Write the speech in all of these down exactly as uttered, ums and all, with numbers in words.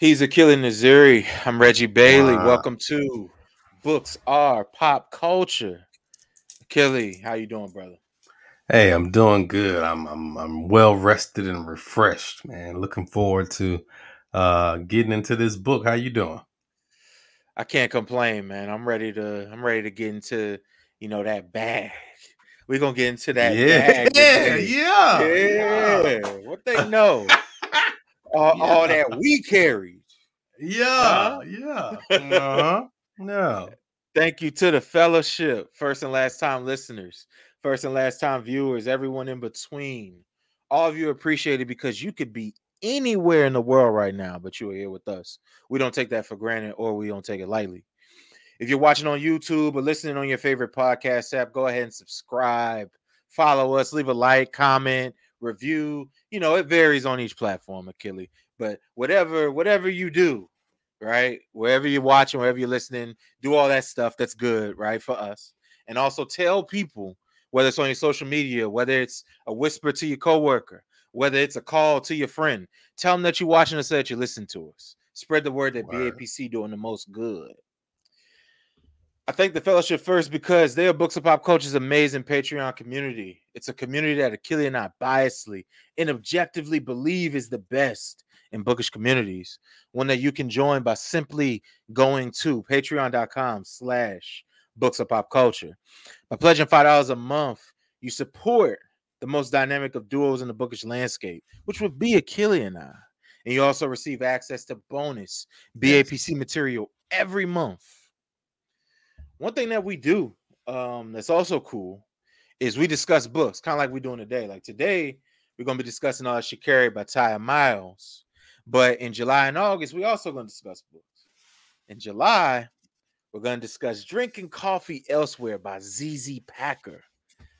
He's Akili Naziri. I'm Reggie Bailey. Wow. Welcome to Books Are Pop Culture. Akili, how you doing, brother? Hey, I'm doing good. I'm I'm I'm well rested and refreshed, man. Looking forward to uh, getting into this book. How you doing? I can't complain, man. I'm ready to I'm ready to get into, you know, that bag. We're going to get into that yeah. bag. Yeah, yeah, yeah. Yeah. What they know. all, yeah. all that we carried. Yeah, uh-huh. yeah. Uh-huh. Yeah. Thank you to the fellowship, first and last time listeners, first and last time viewers, everyone in between. All of you are appreciated because you could be anywhere in the world right now, but you are here with us. We don't take that for granted, or we don't take it lightly. If you're watching on YouTube or listening on your favorite podcast app, go ahead and subscribe, follow us, leave a like, comment, review. You know, it varies on each platform, Akili. But whatever, whatever you do, right, wherever you're watching, wherever you're listening, do all that stuff that's good, right, for us. And also tell people, whether it's on your social media, whether it's a whisper to your coworker, whether it's a call to your friend, tell them that you're watching us, that you listen to us. Spread the word that Word. B A P C doing the most good. I thank the fellowship first because they are Books of Pop Culture's amazing Patreon community. It's a community that Akili and I biasly and objectively believe is the best in bookish communities. One that you can join by simply going to patreon.com slash books of pop culture. By pledging five dollars a month, you support the most dynamic of duos in the bookish landscape, which would be Akili and I. And you also receive access to bonus B A P C material every month. One thing that we do um, that's also cool is we discuss books, kind of like we're doing today. Like today, we're going to be discussing All That She Carried by Tiya Miles. But in July and August, we're also going to discuss books. In July, we're going to discuss Drinking Coffee Elsewhere by Z Z Packer.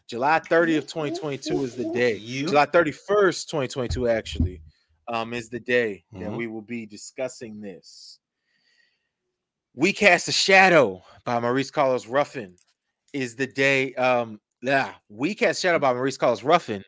July thirtieth, twenty twenty-two is the day. July thirty-first, twenty twenty-two, actually, um, is the day mm-hmm. that we will be discussing this. We Cast a Shadow by Maurice Carlos Ruffin is the day. Um, yeah, We Cast a Shadow by Maurice Carlos Ruffin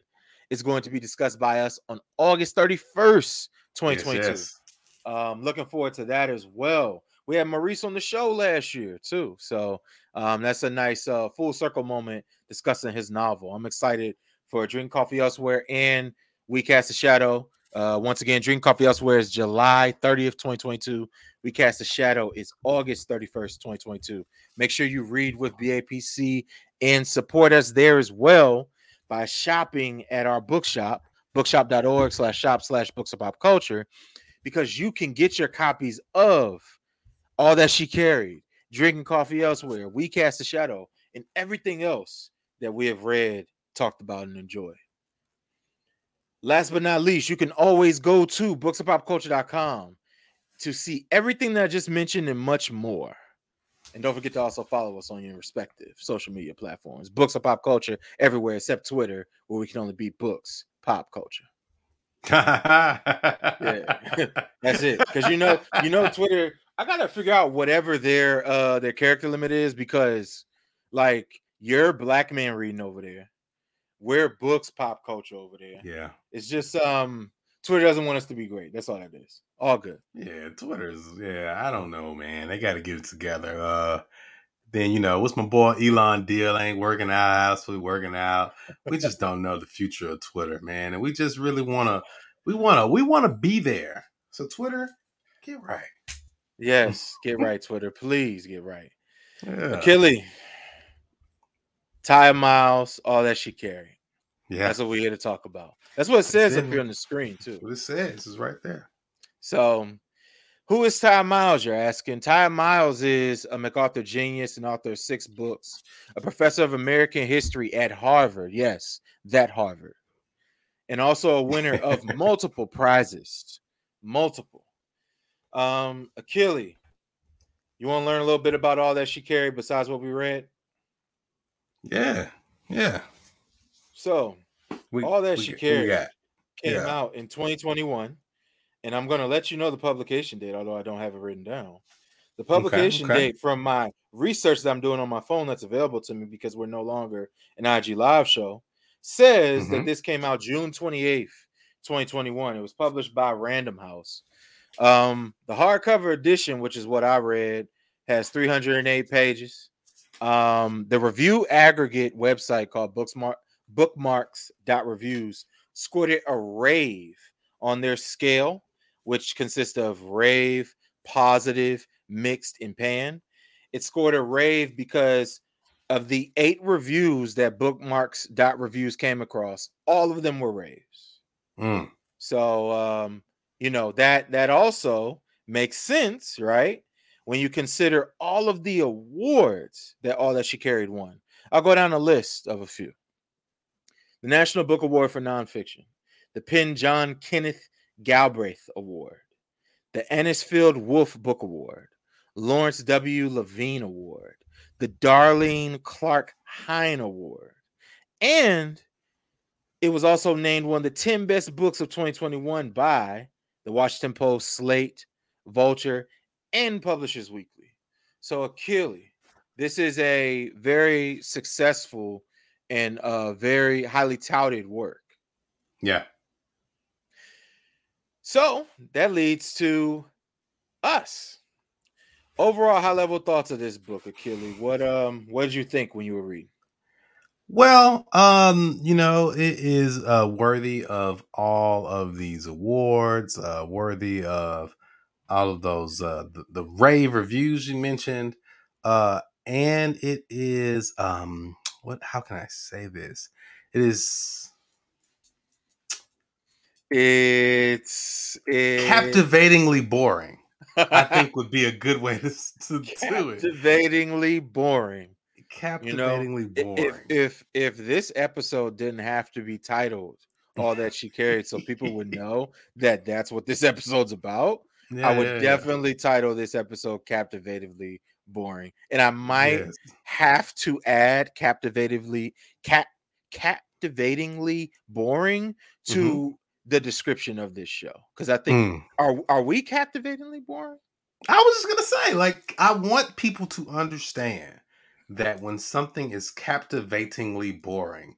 is going to be discussed by us on August thirty-first, twenty twenty-two. Yes, yes. Um, looking forward to that as well. We had Maurice on the show last year too, so um, that's a nice uh, full circle moment discussing his novel. I'm excited for Drink Coffee Elsewhere and We Cast a Shadow. Uh, once again, Drink Coffee Elsewhere is July thirtieth, twenty twenty-two. We Cast a Shadow is August thirty-first, twenty twenty-two. Make sure you read with B A P C and support us there as well by shopping at our bookshop, bookshop.org slash shop slash books of pop culture, because you can get your copies of All That She Carried, Drinking Coffee Elsewhere, We Cast a Shadow, and everything else that we have read, talked about, and enjoyed. Last but not least, you can always go to books of pop culture dot com to see everything that I just mentioned and much more. And don't forget to also follow us on your respective social media platforms. Books of Pop Culture everywhere except Twitter, where we can only be Books Pop Culture. Yeah. That's it. Because you know, you know, Twitter, I gotta figure out whatever their uh their character limit is, because like you're Black Man Reading over there. We're Books Pop Culture over there. Yeah. It's just um Twitter doesn't want us to be great. That's all that is. All good. Yeah, Twitter's yeah, I don't know, man. They gotta get it together. Uh then you know, what's my boy Elon deal? I ain't working out, so we working out. We just don't know the future of Twitter, man. And we just really wanna we wanna we wanna be there. So Twitter, get right. Yes, get right, Twitter. Please get right. Yeah. Akili. Tiya Miles, All That She Carried. Yeah. That's what we're here to talk about. That's what it says up here on the screen, too. That's what it says is right there. So, who is Tiya Miles, you're asking? Tiya Miles is a MacArthur genius and author of six books, a professor of American history at Harvard. Yes, that Harvard. And also a winner of multiple prizes. Multiple. Um, Akili, you want to learn a little bit about All That She Carried besides what we read? Yeah, yeah. So, we, All That we, She Carried got, came yeah. out in twenty twenty-one, and I'm going to let you know the publication date, although I don't have it written down. The publication okay, okay. date from my research that I'm doing on my phone that's available to me because we're no longer an I G Live show says mm-hmm. that this came out June twenty-eighth, twenty twenty-one. It was published by Random House. Um, the hardcover edition, which is what I read, has three hundred eight pages. Um, the review aggregate website called Bookmark, Bookmarks.reviews scored it a rave on their scale, which consists of rave, positive, mixed, and pan. It scored a rave because of the eight reviews that Bookmarks.reviews came across. All of them were raves. Mm. So, um, you know, that that also makes sense, right? When you consider all of the awards that All That She Carried won. I'll go down a list of a few. The National Book Award for Nonfiction. The Penn John Kenneth Galbraith Award. The Annisfield Wolf Book Award. Lawrence W. Levine Award. The Darlene Clark Hine Award. And it was also named one of the ten best books of twenty twenty-one by the Washington Post, Slate, Vulture, and Publishers Weekly. So, Akili, this is a very successful and uh, very highly touted work. Yeah. So, that leads to us. Overall, high-level thoughts of this book, Akili. What um, what did you think when you were reading? Well, um, you know, it is uh, worthy of all of these awards, uh, worthy of all of those uh, the, the rave reviews you mentioned, uh, and it is um, what? How can I say this? It is. It's, it's... captivatingly boring. I think would be a good way to, to do it. Captivatingly boring. Captivatingly you know, boring. If, if if this episode didn't have to be titled "All That She Carried," so people would know that that's what this episode's about, yeah, I would yeah, definitely yeah. title this episode "Captivatingly Boring," and I might yes. have to add "captivatingly cat captivatingly boring" to. Mm-hmm. The description of this show, because I think mm. are are we captivatingly boring? I was just gonna say, like, I want people to understand that when something is captivatingly boring,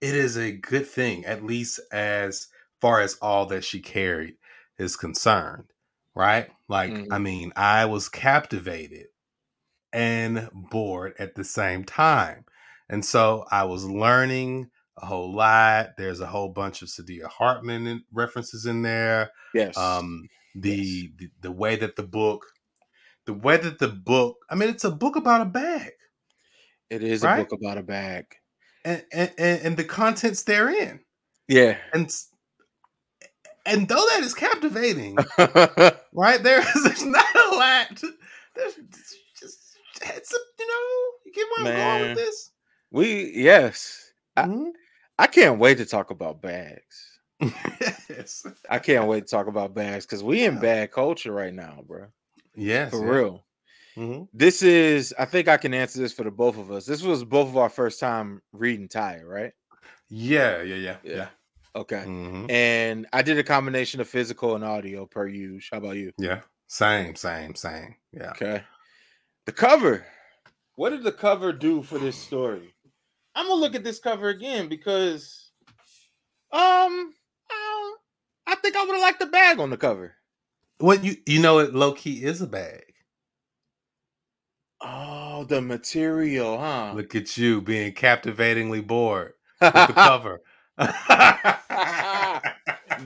it is a good thing, at least as far as All That She Carried is concerned, right? Like, mm. I mean, I was captivated and bored at the same time, and so I was learning a whole lot. There's a whole bunch of Saidiya Hartman in, references in there. Yes. Um, the, yes. the the way that the book, the way that the book. I mean, it's a book about a bag. It is right? a book about a bag, and, and and and the contents therein. Yeah. And and though that is captivating, right? There is there's not a lot. There's just it's a, you know you get where Man. I'm going with this. We yes. I, mm-hmm. I can't wait to talk about bags. yes. I can't wait to talk about bags because we in bag culture right now, bro. Yes. For yes. real. Mm-hmm. This is, I think I can answer this for the both of us. This was both of our first time reading Tiya, right? Yeah, yeah, yeah, yeah. yeah. Okay. Mm-hmm. And I did a combination of physical and audio per use. How about you? Yeah. Same, same, same. Yeah. Okay. The cover. What did the cover do for this story? I'm gonna look at this cover again because, um, I, I think I would have liked the bag on the cover. Well, you you know it low key is a bag. Oh, the material, huh? Look at you being captivatingly bored with the cover.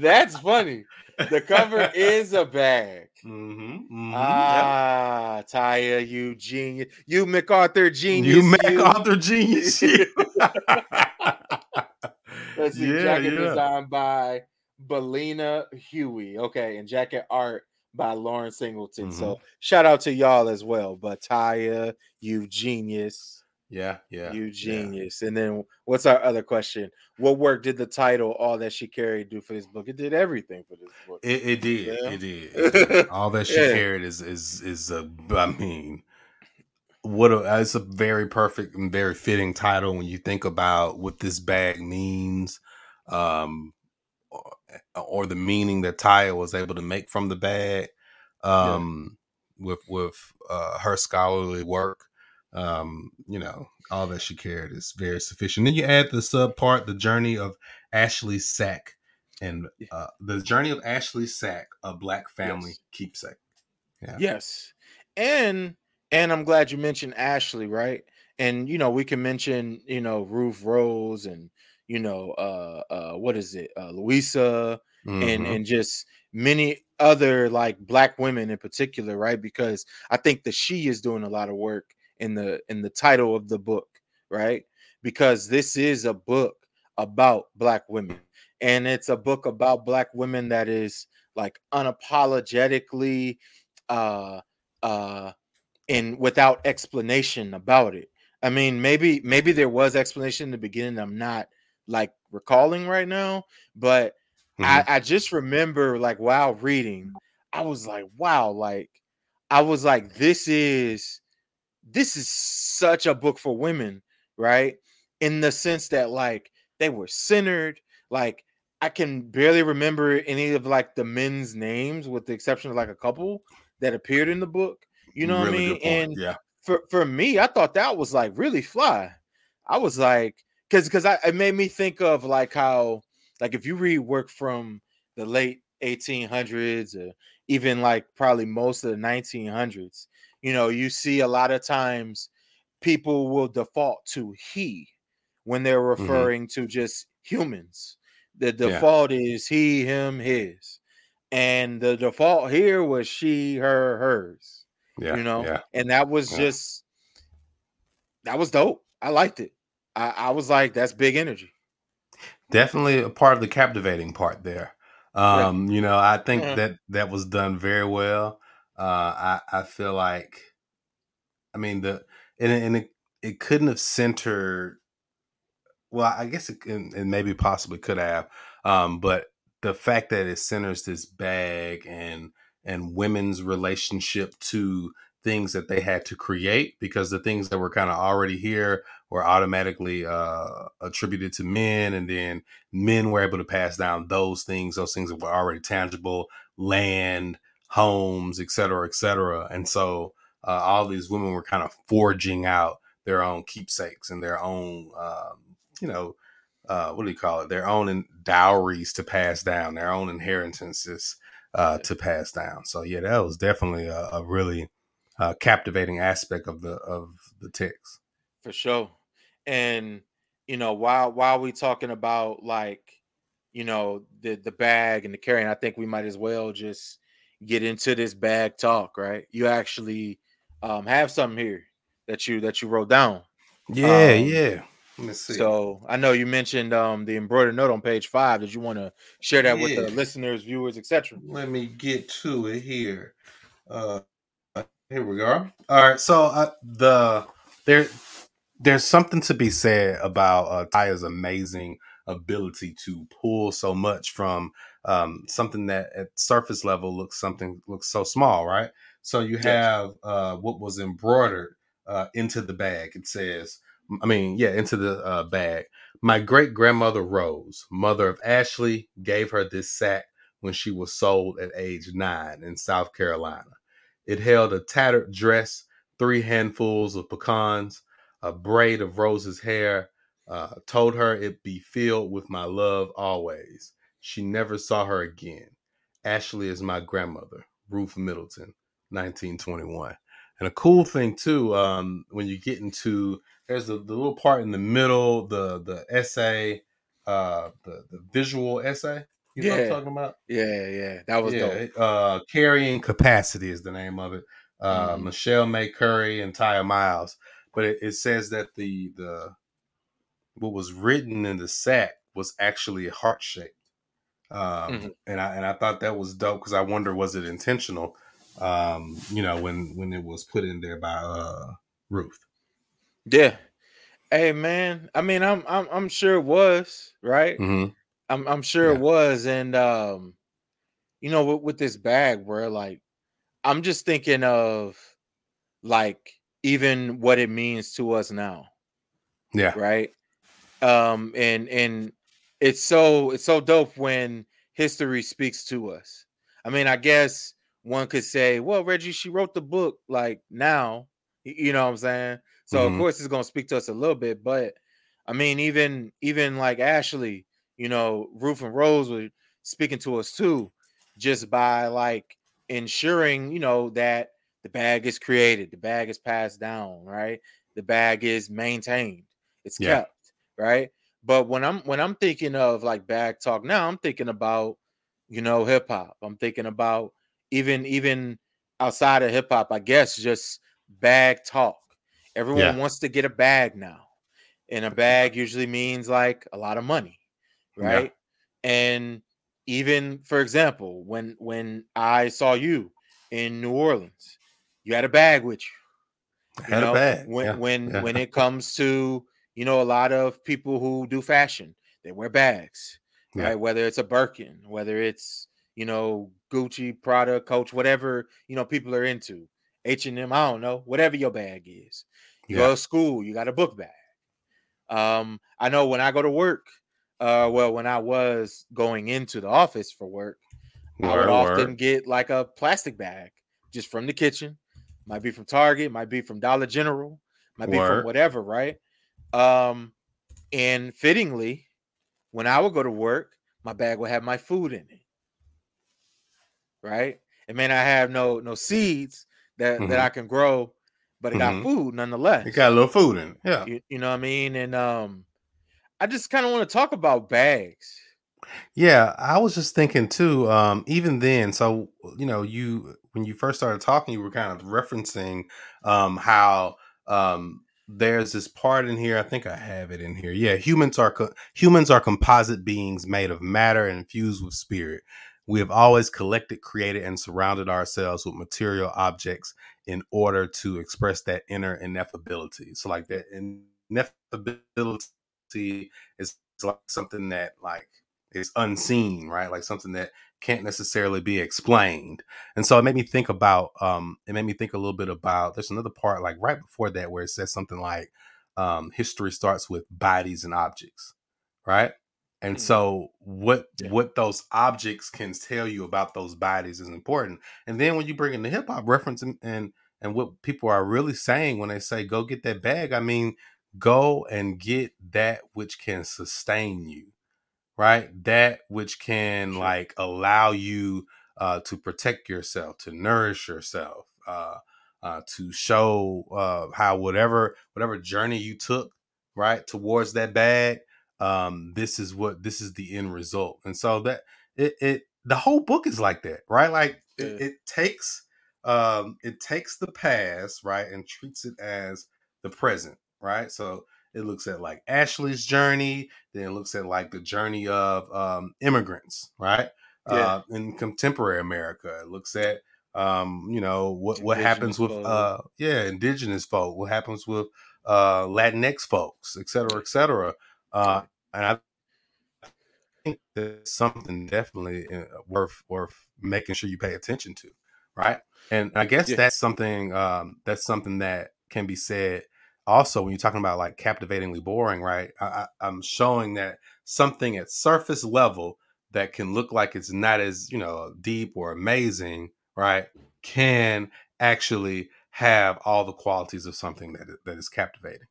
That's funny. The cover is a bag. Mm-hmm, mm-hmm, ah, yep. Tiya, you genius. You MacArthur genius. You MacArthur you. genius. You. Let's see. Yeah, jacket yeah. designed by Belina Huey. Okay. And jacket art by Lauren Singleton. Mm-hmm. So shout out to y'all as well. But Tiya, you genius. Yeah. Yeah. You genius. Yeah. And then what's our other question? What work did the title All That She Carried do for this book? It did everything for this book. It, it did. Yeah. It did. It did. All That She yeah. Carried is, is, is a, I mean, what a, it's a very perfect and very fitting title when you think about what this bag means, um, or, or the meaning that Tiya was able to make from the bag, um, yeah. with, with, uh, her scholarly work. Um, you know, All That She Carried is very sufficient. Then you add the sub part, the journey of Ashley Sack and uh, The Journey of Ashley Sack, A Black Family yes. Keepsake. Yeah. Yes. And and I'm glad you mentioned Ashley, right? And, you know, we can mention, you know, Ruth, Rose, and, you know, uh, uh, what is it? Uh, Louisa, mm-hmm. and, and just many other, like, Black women in particular, right? Because I think that she is doing a lot of work in the in the title of the book, right? Because this is a book about Black women. And it's a book about Black women that is, like, unapologetically uh, uh, and without explanation about it. I mean, maybe maybe there was explanation in the beginning. I'm not, like, recalling right now, but mm-hmm. I, I just remember, like, while reading, I was like, wow, like, I was like, this is this is such a book for women, right? In the sense that, like, they were centered. Like, I can barely remember any of, like, the men's names, with the exception of, like, a couple that appeared in the book. You know really what I mean? And yeah. For, for me, I thought that was, like, really fly. I was like, because because I it made me think of, like, how, like, if you read work from the late eighteen hundreds or even, like, probably most of the nineteen hundreds, you know, you see a lot of times people will default to he when they're referring mm-hmm. to just humans. The default yeah. is he, him, his, and the default here was she, her, hers. Yeah, you know, yeah. and that was yeah. just, that was dope. I liked it. I, I was like, that's big energy. Definitely a part of the captivating part there. Um, right. You know, I think mm-hmm. that that was done very well. Uh, I, I feel like, I mean, the, and, and it, it couldn't have centered, well, I guess it, it maybe possibly could have, um, but the fact that it centers this bag and, and women's relationship to things that they had to create, because the things that were kind of already here were automatically uh, attributed to men. And then men were able to pass down those things, those things that were already tangible, land, homes, et cetera, et cetera. And so uh, all these women were kind of forging out their own keepsakes and their own, um, you know, uh, what do you call it? Their own in- dowries to pass down, their own inheritances Uh, to pass down. So yeah, that was definitely a, a really uh, captivating aspect of the of the text, for sure. And you know, while while we talking about, like, you know, the the bag and the carrying, I think we might as well just get into this bag talk, right? You actually um, have something here that you that you wrote down. Yeah, um, yeah. Let me see. So I know you mentioned um, the embroidered note on page five. Did you want to share that yeah. with the listeners, viewers, et cetera? Let me get to it here. Uh, here we go. All right. So uh, the there there's something to be said about uh, Tiya's amazing ability to pull so much from um, something that at surface level looks something looks so small, right? So you have uh, what was embroidered uh, into the bag. It says. I mean, yeah, into the uh, bag. My great-grandmother Rose, mother of Ashley, gave her this sack when she was sold at age nine in South Carolina. It held a tattered dress, three handfuls of pecans, a braid of Rose's hair, uh, told her it be filled with my love always. She never saw her again. Ashley is my grandmother, Ruth Middleton, nineteen twenty-one. And a cool thing, too, um, when you get into... There's the, the little part in the middle, the the essay, uh, the, the visual essay. You know yeah. what I'm talking about? Yeah, yeah. That was yeah. dope. Uh, Carrying Capacity is the name of it. Uh, mm-hmm. Michelle May Curry and Tiya Miles. But it, it says that the the what was written in the sack was actually heart-shaped. Um, mm-hmm. and, I, and I thought that was dope because I wonder, was it intentional, um, you know, when, when it was put in there by uh, Ruth? Yeah. Hey man, I mean I'm I'm I'm sure it was, right? Mm-hmm. I'm I'm sure yeah. it was. And um, you know, with, with this bag, bro, like I'm just thinking of like even what it means to us now. Yeah. Right. Um, and and it's so it's so dope when history speaks to us. I mean, I guess one could say, well, Reggie, she wrote the book like now, you know what I'm saying? So, mm-hmm. of course, it's going to speak to us a little bit. But, I mean, even even like Ashley, you know, Ruth and Rose were speaking to us too, just by like ensuring, you know, that the bag is created, the bag is passed down, right? The bag is maintained, it's yeah. kept, right? But when I'm when I'm thinking of like bag talk now, I'm thinking about, you know, hip hop. I'm thinking about even even outside of hip hop, I guess just bag talk. Everyone yeah. wants to get a bag now. And a bag usually means like a lot of money, right? Yeah. And even, for example, when when I saw you in New Orleans, you had a bag with you. you had know, a bag. When yeah. when yeah. when it comes to, you know, a lot of people who do fashion, they wear bags, yeah. right? Whether it's a Birkin, whether it's, you know, Gucci, Prada, Coach, whatever, you know, people are into. H and M, I don't know, whatever your bag is. You yeah. go to school, you got a book bag. Um, I know when I go to work, uh, well, when I was going into the office for work, word, I would often word. get like a plastic bag just from the kitchen. Might be from Target, might be from Dollar General, might word. be from whatever, right? Um, and fittingly, when I would go to work, my bag would have my food in it, right? It may not have no no seeds that, mm-hmm. that I can grow, but it mm-hmm. got food nonetheless. It got a little food in it. Yeah. You, you know what I mean? And um, I just kind of want to talk about bags. Yeah. I was just thinking too, um, even then, so, you know, you, when you first started talking, you were kind of referencing um, how um, there's this part in here. I think I have it in here. Yeah. Humans are, co- humans are composite beings made of matter and infused with spirit. We have always collected, created, and surrounded ourselves with material objects in order to express that inner ineffability. So like that ineffability is like something that like is unseen, right? Like something that can't necessarily be explained. And so it made me think about, um, it made me think a little bit about, there's another part like right before that where it says something like um, history starts with bodies and objects, right? And so what yeah. what those objects can tell you about those bodies is important. And then when you bring in the hip hop reference and, and and what people are really saying when they say go get that bag, I mean, go and get that which can sustain you, right? That which can like allow you uh, to protect yourself, to nourish yourself, uh, uh, to show uh, how whatever whatever journey you took, right, towards that bag. Um, this is what this is the end result, and so that it, it the whole book is like that, right? Like yeah. it, it takes um, it takes the past, right, and treats it as the present, right? So it looks at like Ashley's journey, then it looks at like the journey of um, immigrants, right? Yeah. Uh, in contemporary America, it looks at um, you know what what indigenous happens with folk. uh yeah indigenous folk, what happens with uh Latinx folks, et cetera, et cetera. Uh, and I think that's something definitely worth worth making sure you pay attention to, right? And I guess yeah. that's something um, that's something that can be said also when you're talking about like captivatingly boring, right? I, I, I'm showing that something at surface level that can look like it's not as, you know, deep or amazing, right? Can actually have all the qualities of something that that is captivating.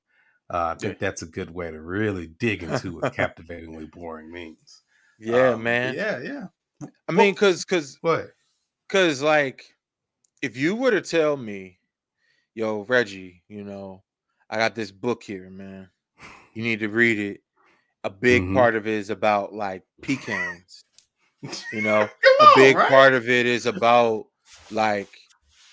Uh, I think that's a good way to really dig into what captivatingly boring means. Yeah, um, man. Yeah, yeah. I well, mean, because, because, because, like, if you were to tell me, yo, Reggie, you know, I got this book here, man. You need to read it. A big mm-hmm. part of it is about, like, pecans. You know, on, a big right? part of it is about, like,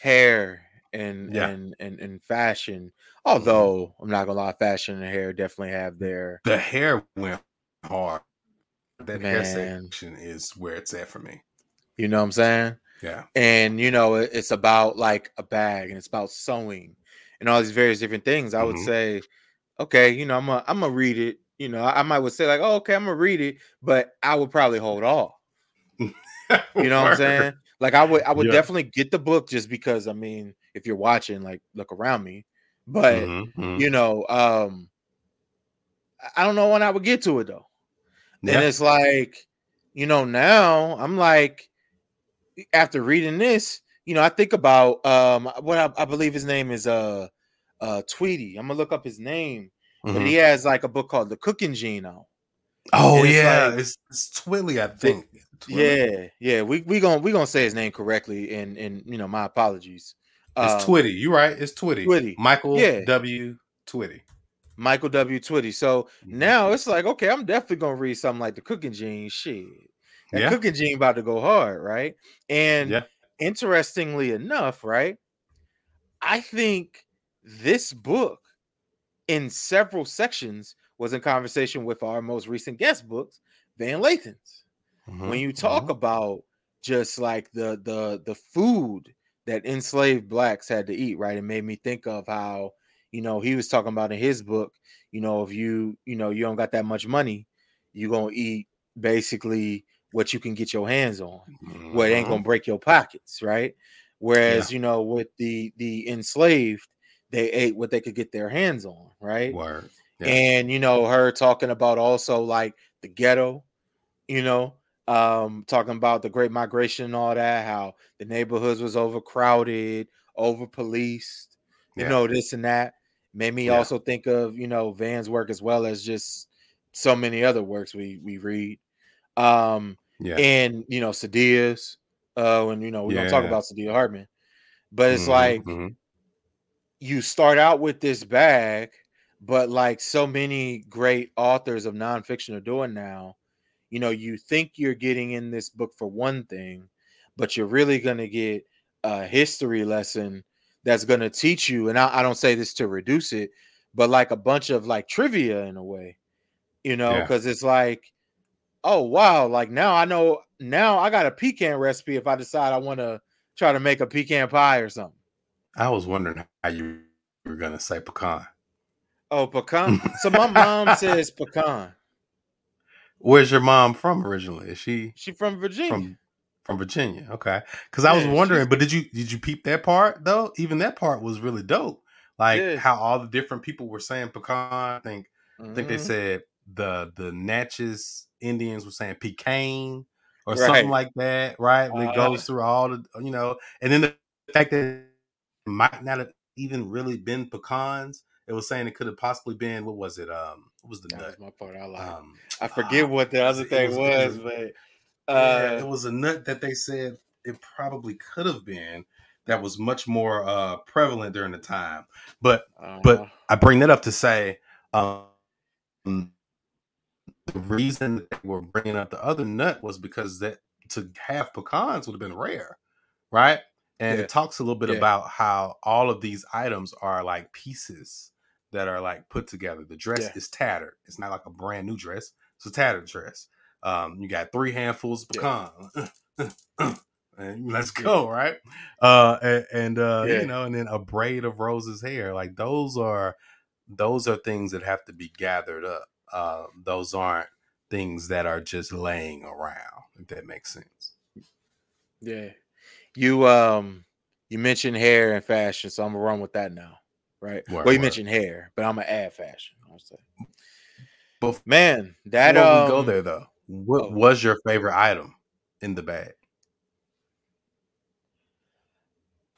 hair and yeah. and, and and fashion. Although I'm not gonna lie, fashion and hair definitely have their the hair went hard. That man. Hair section is where it's at for me. You know what I'm saying? Yeah. And you know, it's about like a bag, and it's about sewing, and all these various different things. I mm-hmm. would say, okay, you know, I'm a, I'm gonna read it. You know, I, I might would say like, oh, okay, I'm gonna read it, but I would probably hold off. You know what I'm saying? Like I would, I would yeah. definitely get the book just because. I mean, if you're watching, like, look around me. But, mm-hmm, mm-hmm. you know, um, I don't know when I would get to it, though. Yeah. And it's like, you know, now I'm like, after reading this, you know, I think about um, what I, I believe his name is uh, uh, Tweety. I'm going to look up his name. Mm-hmm. But he has like a book called The Cooking Gene. Oh it's yeah, like, it's, it's Twilly, I think. Twilly. Yeah, yeah. We we gonna we gonna say his name correctly, and and you know my apologies. It's um, Twitty. You're right. It's Twitty. Twitty. Michael yeah. W. Twitty. Michael W. Twitty. So now it's like, okay, I'm definitely gonna read something like the Cooking Gene. Shit, that yeah. Cooking Gene about to go hard, right? And yeah. interestingly enough, right, I think this book, in several sections, was in conversation with our most recent guest books, Van Lathan's. Mm-hmm. When you talk mm-hmm. about just like the the the food that enslaved blacks had to eat, right? It made me think of how, you know, he was talking about in his book, you know, if you, you know, you don't got that much money, you're going to eat basically what you can get your hands on, mm-hmm. where it ain't going to break your pockets, right? Whereas, yeah. you know, with the the enslaved, they ate what they could get their hands on, right? Word. Yeah. And, you know, her talking about also like the ghetto, you know, um, talking about the Great Migration and all that, how the neighborhoods was overcrowded, over-policed, yeah. you know, this and that. Made me yeah. also think of, you know, Van's work as well as just so many other works we we read. Um, yeah. And, you know, Saidiya's, uh, and, you know, we're yeah. going to talk about Saidiya Hartman. But it's mm-hmm. like mm-hmm. you start out with this bag, but like so many great authors of nonfiction are doing now, you know, you think you're getting in this book for one thing, but you're really going to get a history lesson that's going to teach you. And I, I don't say this to reduce it, but like a bunch of like trivia in a way, you know, because yeah. it's like, oh, wow. Like now I know now I got a pecan recipe if I decide I want to try to make a pecan pie or something. I was wondering how you were going to say pecan. Oh, pecan. So my mom says pecan. Where's your mom from originally? Is she she from Virginia? From, from Virginia. Okay. Because yeah, I was wondering, but did you did you peep that part though? Even that part was really dope. Like yeah. how all the different people were saying pecan. I think mm-hmm. I think they said the the Natchez Indians were saying pecan or right. something like that, right? And it goes through all the, you know, and then the fact that it might not have even really been pecans. It was saying it could have possibly been, what was it? Um, what was the that nut? Was my part. I lied. Um, I forget uh, what the other thing was, was, was but uh, yeah, it was a nut that they said it probably could have been that was much more uh, prevalent during the time. But I but know. I bring that up to say um, the reason that they were bringing up the other nut was because that to have pecans would have been rare, right? And yeah. it talks a little bit yeah. about how all of these items are like pieces that are like put together. The dress yeah. is tattered. It's not like a brand new dress. It's a tattered dress. Um, you got three handfuls of pecan. Yeah. Uh, uh, uh, let's go, right? Uh, and and uh, yeah. you know, and then a braid of Rose's hair. Like those are those are things that have to be gathered up. Uh, those aren't things that are just laying around, if that makes sense. Yeah. You um you mentioned hair and fashion, so I'm gonna run with that now. Right. Word, well, you word. mentioned hair, but I'm gonna add fashion. But man, that um, we go there though. What oh. was your favorite item in the bag?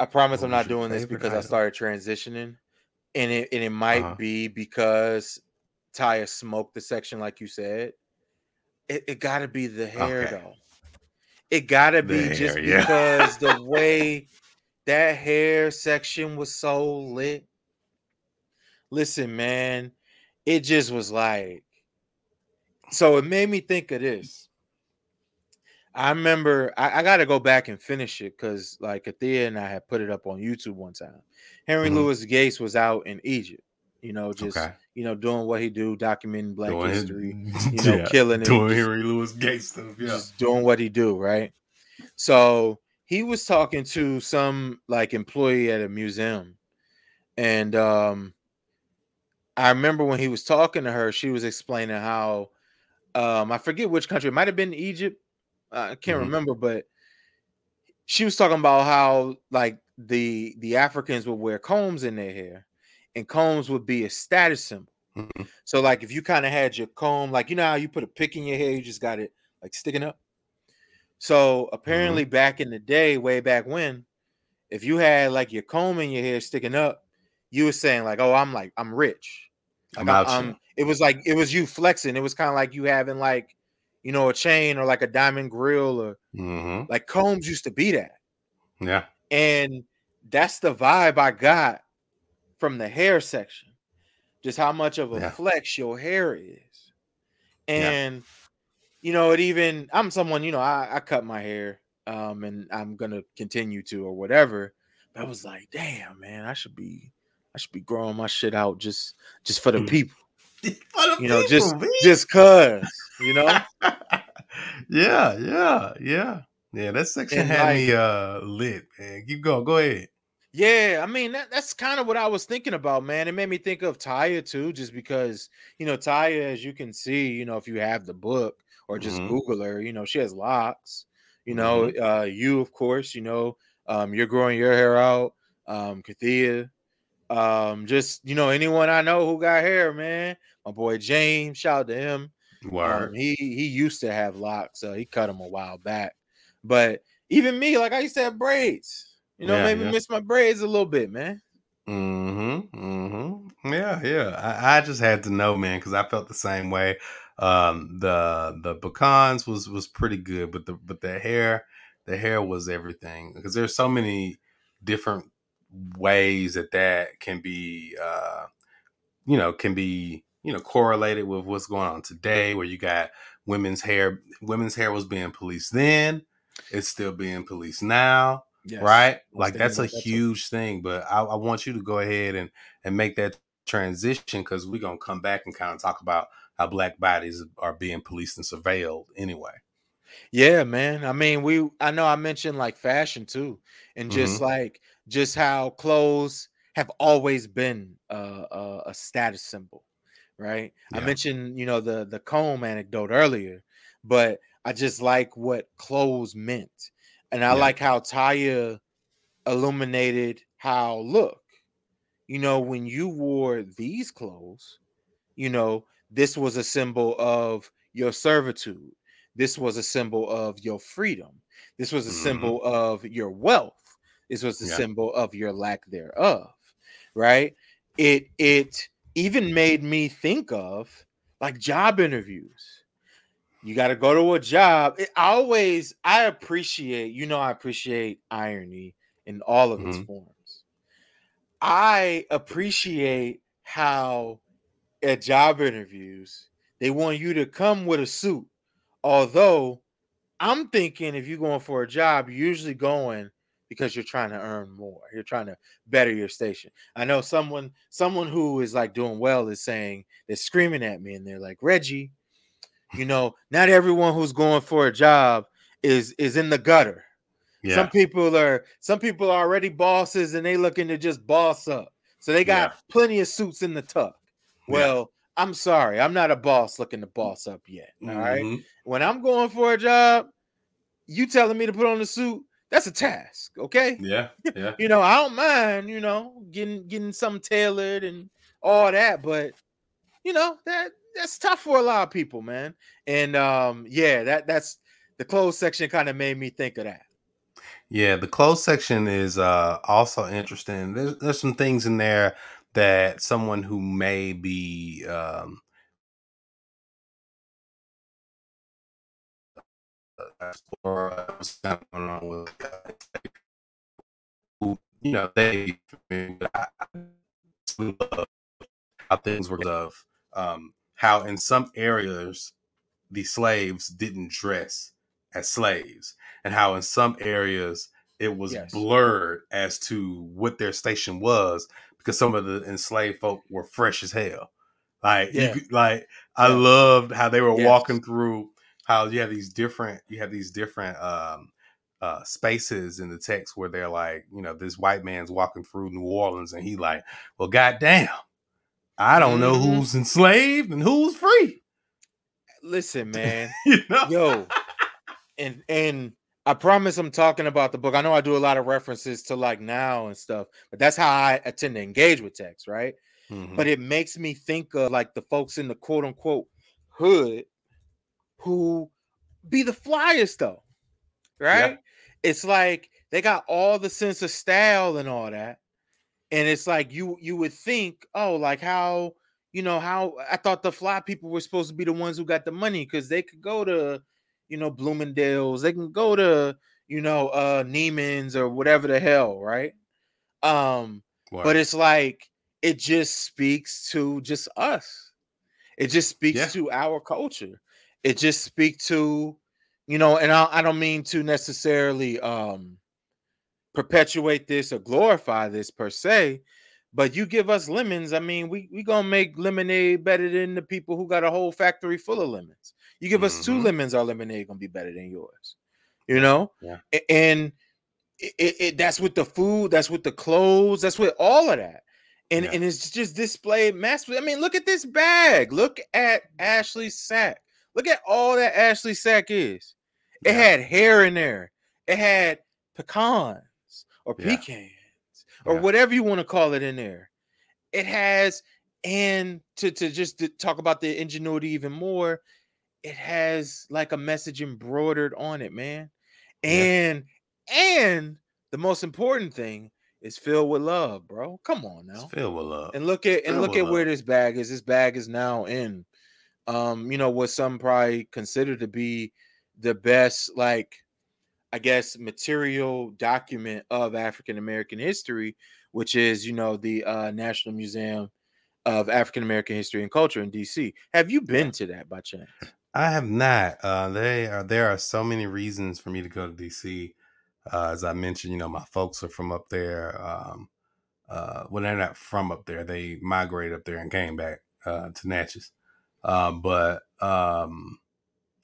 I promise what I'm not doing this because item? I started transitioning, and it and it might uh-huh. be because Tiya smoked the section, like you said. It it gotta be the hair okay. though. It gotta be hair, just because yeah. the way that hair section was so lit. Listen, man, it just was like, so it made me think of this. I remember I, I gotta go back and finish it because like Athea and I had put it up on YouTube one time. Henry mm-hmm. Louis Gates was out in Egypt, you know, just okay. you know, doing what he do, documenting black doing history, his, you know, yeah, killing it. Doing Henry Louis Gates stuff, yeah. Just doing what he do, right? So he was talking to some like employee at a museum. And um I remember when he was talking to her, she was explaining how um I forget which country, it might have been Egypt. I can't mm-hmm. remember, but she was talking about how like the the Africans would wear combs in their hair. And combs would be a status symbol. Mm-hmm. So, like, if you kind of had your comb, like, you know how you put a pick in your hair, you just got it, like, sticking up? So, apparently, mm-hmm. back in the day, way back when, if you had, like, your comb in your hair sticking up, you were saying, like, oh, I'm, like, I'm rich. I got um, you. It was like it was you flexing. It was kind of like you having like, you know, a chain or like a diamond grill or mm-hmm. like Combs used to be that. Yeah, and that's the vibe I got from the hair section. Just how much of a yeah. flex your hair is, and yeah. you know it. Even I'm someone, you know, I, I cut my hair, um, and I'm gonna continue to or whatever. But I was like, damn, man, I should be, I should be growing my shit out just, just for the people. The you know, people, just man. just cause, you know. yeah, yeah, yeah, yeah. That section and had like, me uh, lit, man. Keep going. Go ahead. Yeah, I mean that, that's kind of what I was thinking about, man. It made me think of Tiya too, just because you know Tiya, as you can see, you know, if you have the book or just mm-hmm. Google her, you know, she has locks. You know, mm-hmm. uh, you of course, you know, um, you're growing your hair out, um, Kathia. Um, just you know, anyone I know who got hair, man. My boy James, shout out to him. Word. Um, he he used to have locks, so he cut them a while back. But even me, like I used to have braids. You know, yeah, maybe yeah. miss my braids a little bit, man. Mm-hmm. Mm-hmm. Yeah, yeah. I, I just had to know, man, because I felt the same way. Um, the the pecans was was pretty good, but the but the hair, the hair was everything. Because there's so many different ways that that can be, uh, you know, can be, you know, correlated with what's going on today, where you got women's hair. Women's hair was being policed then. It's still being policed now. Yes. Right? Like that's a that's huge a- thing, but I, I want you to go ahead and, and make that transition because we're going to come back and kind of talk about how black bodies are being policed and surveilled anyway. Yeah, man. I mean, we, I know I mentioned like fashion too, and just mm-hmm. like, just how clothes have always been uh, a, a status symbol. Right. Yeah. I mentioned, you know, the, the comb anecdote earlier, but I just like what clothes meant. And I yeah. like how Tiya illuminated how, look, you know, when you wore these clothes, you know, this was a symbol of your servitude. This was a symbol of your freedom. This was a mm-hmm. symbol of your wealth. This was a yeah. symbol of your lack thereof, right? It, it even made me think of like job interviews. You got to go to a job. It always, I appreciate, you know, I appreciate irony in all of mm-hmm. its forms. I appreciate how at job interviews, they want you to come with a suit. Although I'm thinking if you're going for a job, you're usually going because you're trying to earn more. You're trying to better your station. I know someone, someone who is like doing well is saying, they're screaming at me and they're like, Reggie, you know, not everyone who's going for a job is is in the gutter. Yeah. Some people are some people are already bosses and they looking to just boss up. So they got yeah. plenty of suits in the tuck. Well, yeah. I'm sorry. I'm not a boss looking to boss up yet. All mm-hmm. right. When I'm going for a job, you telling me to put on a suit, that's a task. Okay. Yeah. Yeah. You know, I don't mind, you know, getting getting something tailored and all that, but you know, that that's tough for a lot of people, man. And um, yeah, that that's the clothes section kind of made me think of that. Yeah, the clothes section is uh, also interesting. There's, there's some things in there that someone who may be um, you know, they love how things were of. Um, How in some areas the slaves didn't dress as slaves, and how in some areas it was yes. blurred as to what their station was, because some of the enslaved folk were fresh as hell. Like, yeah. you, like I yeah. loved how they were yes. walking through. How you have these different, you have these different um, uh, spaces in the text where they're like, you know, this white man's walking through New Orleans, and he like, well, goddamn. I don't know mm-hmm. who's enslaved and who's free. Listen, man. you know? Yo. And and I promise I'm talking about the book. I know I do a lot of references to like now and stuff, but that's how I tend to engage with text, right? Mm-hmm. But it makes me think of like the folks in the quote unquote hood who be the flyest though, right? Yeah. It's like they got all the sense of style and all that. And it's like you you would think, oh, like how you know, how I thought the fly people were supposed to be the ones who got the money, because they could go to, you know, Bloomingdale's, they can go to, you know, uh, Neiman's or whatever the hell, right? Um, wow. But it's like, it just speaks to just us. It just speaks yeah. to our culture. It just speaks to, you know, and I, I don't mean to necessarily um, perpetuate this or glorify this per se, but you give us lemons, I mean, we we gonna make lemonade better than the people who got a whole factory full of lemons. You give mm-hmm. us two lemons, our lemonade gonna be better than yours. You know, yeah. and it, it, it, that's with the food, that's with the clothes, that's with all of that, and yeah. and it's just displayed massively. I mean, look at this bag. Look at Ashley's sack. Look at all that Ashley's sack is. It yeah. had hair in there. It had pecans or yeah. pecans or yeah. whatever you want to call it in there. It has, and to to just to talk about the ingenuity even more, it has like a message embroidered on it, man. And yeah. and the most important thing is filled with love, bro. Come on now. It's filled with love. And look at and look at love. Where this bag is. This bag is now in um, you know, what some probably consider to be the best, like, I guess, material document of African American history, which is, you know, the uh, National Museum of African American History and Culture in D C. Have you been to that by chance? I have not. Uh, they are, there are so many reasons for me to go to D C. Uh, as I mentioned, you know, my folks are from up there. Um, uh, well, they're not from up there. They migrated up there and came back uh, to Natchez. Uh, but um,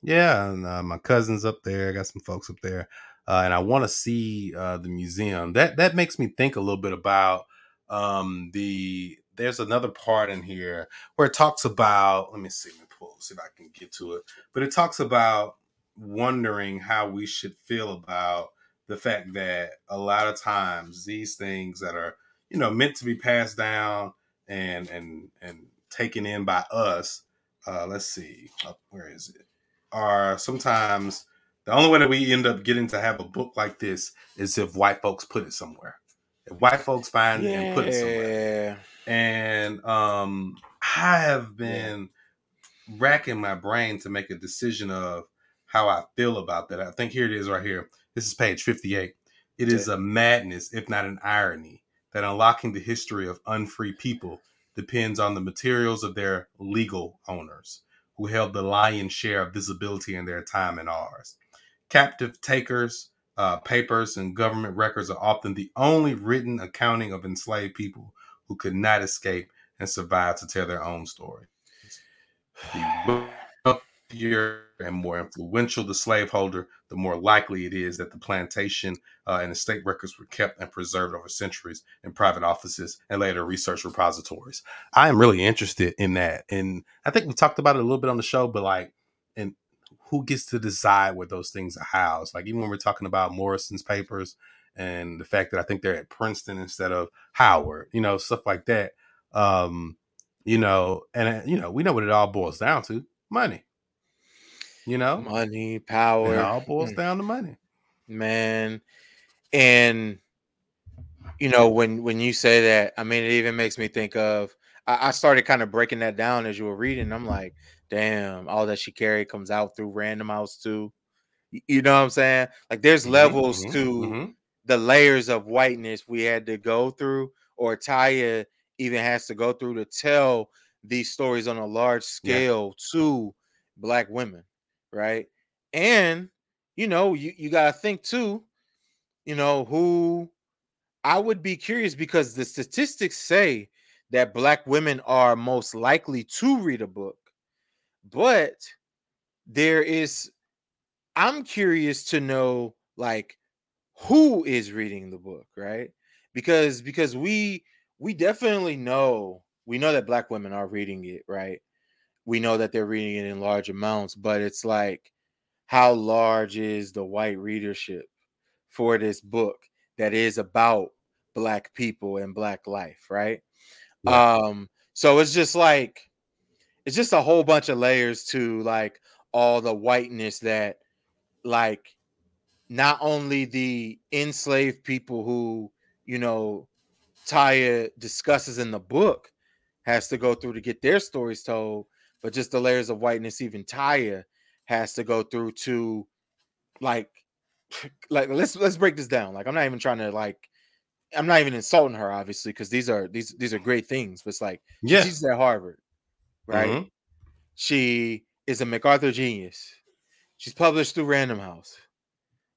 yeah, and, uh, my cousin's up there. I got some folks up there, uh, and I want to see uh, the museum. That that makes me think a little bit about um, the. There's another part in here where it talks about. Let me see. Let me pull. See if I can get to it. But it talks about wondering how we should feel about the fact that a lot of times these things that are, you know, meant to be passed down and and and taken in by us. Uh, let's see, uh, where is it? Are sometimes the only way that we end up getting to have a book like this is if white folks put it somewhere. If white folks find yeah. it and put it somewhere. And um, I have been yeah. racking my brain to make a decision of how I feel about that. I think here it is right here. This is page fifty-eight. It yeah. is a madness, if not an irony, that unlocking the history of unfree people depends on the materials of their legal owners, who held the lion's share of visibility in their time and ours. Captive takers, uh, papers, and government records are often the only written accounting of enslaved people who could not escape and survive to tell their own story. The wealthier and more influential the slaveholder, the more likely it is that the plantation uh, and estate records were kept and preserved over centuries in private offices and later research repositories. I am really interested in that. And I think we talked about it a little bit on the show, but like, and who gets to decide where those things are housed? Like, even when we're talking about Morrison's papers and the fact that I think they're at Princeton instead of Howard, you know, stuff like that. Um, you know, and, you know, we know what it all boils down to: money. You know, money, power, it all boils down to money, man. And you know, when when you say that, I mean, it even makes me think of. I, I started kind of breaking that down as you were reading. I'm like, damn, all that she carried comes out through Random House too. You know what I'm saying? Like, there's levels mm-hmm, to mm-hmm. the layers of whiteness we had to go through, or Tiya even has to go through to tell these stories on a large scale yeah. to Black women. Right. And, you know, you, you got to think, too, you know, who I would be curious, because the statistics say that Black women are most likely to read a book. But there is, I'm curious to know, like, who is reading the book. Right. Because because we we definitely know we know that Black women are reading it. Right. We know that they're reading it in large amounts, but it's like, how large is the white readership for this book that is about Black people and Black life, right? Yeah. Um, so it's just like, it's just a whole bunch of layers to like all the whiteness that, like, not only the enslaved people who, you know, Tiya discusses in the book, has to go through to get their stories told, but just the layers of whiteness even Tiya has to go through to, like, like let's let's break this down. Like, I'm not even trying to like, I'm not even insulting her, obviously, because these are these these are great things. But it's like, yeah, she's at Harvard, right? Mm-hmm. She is a MacArthur genius. She's published through Random House,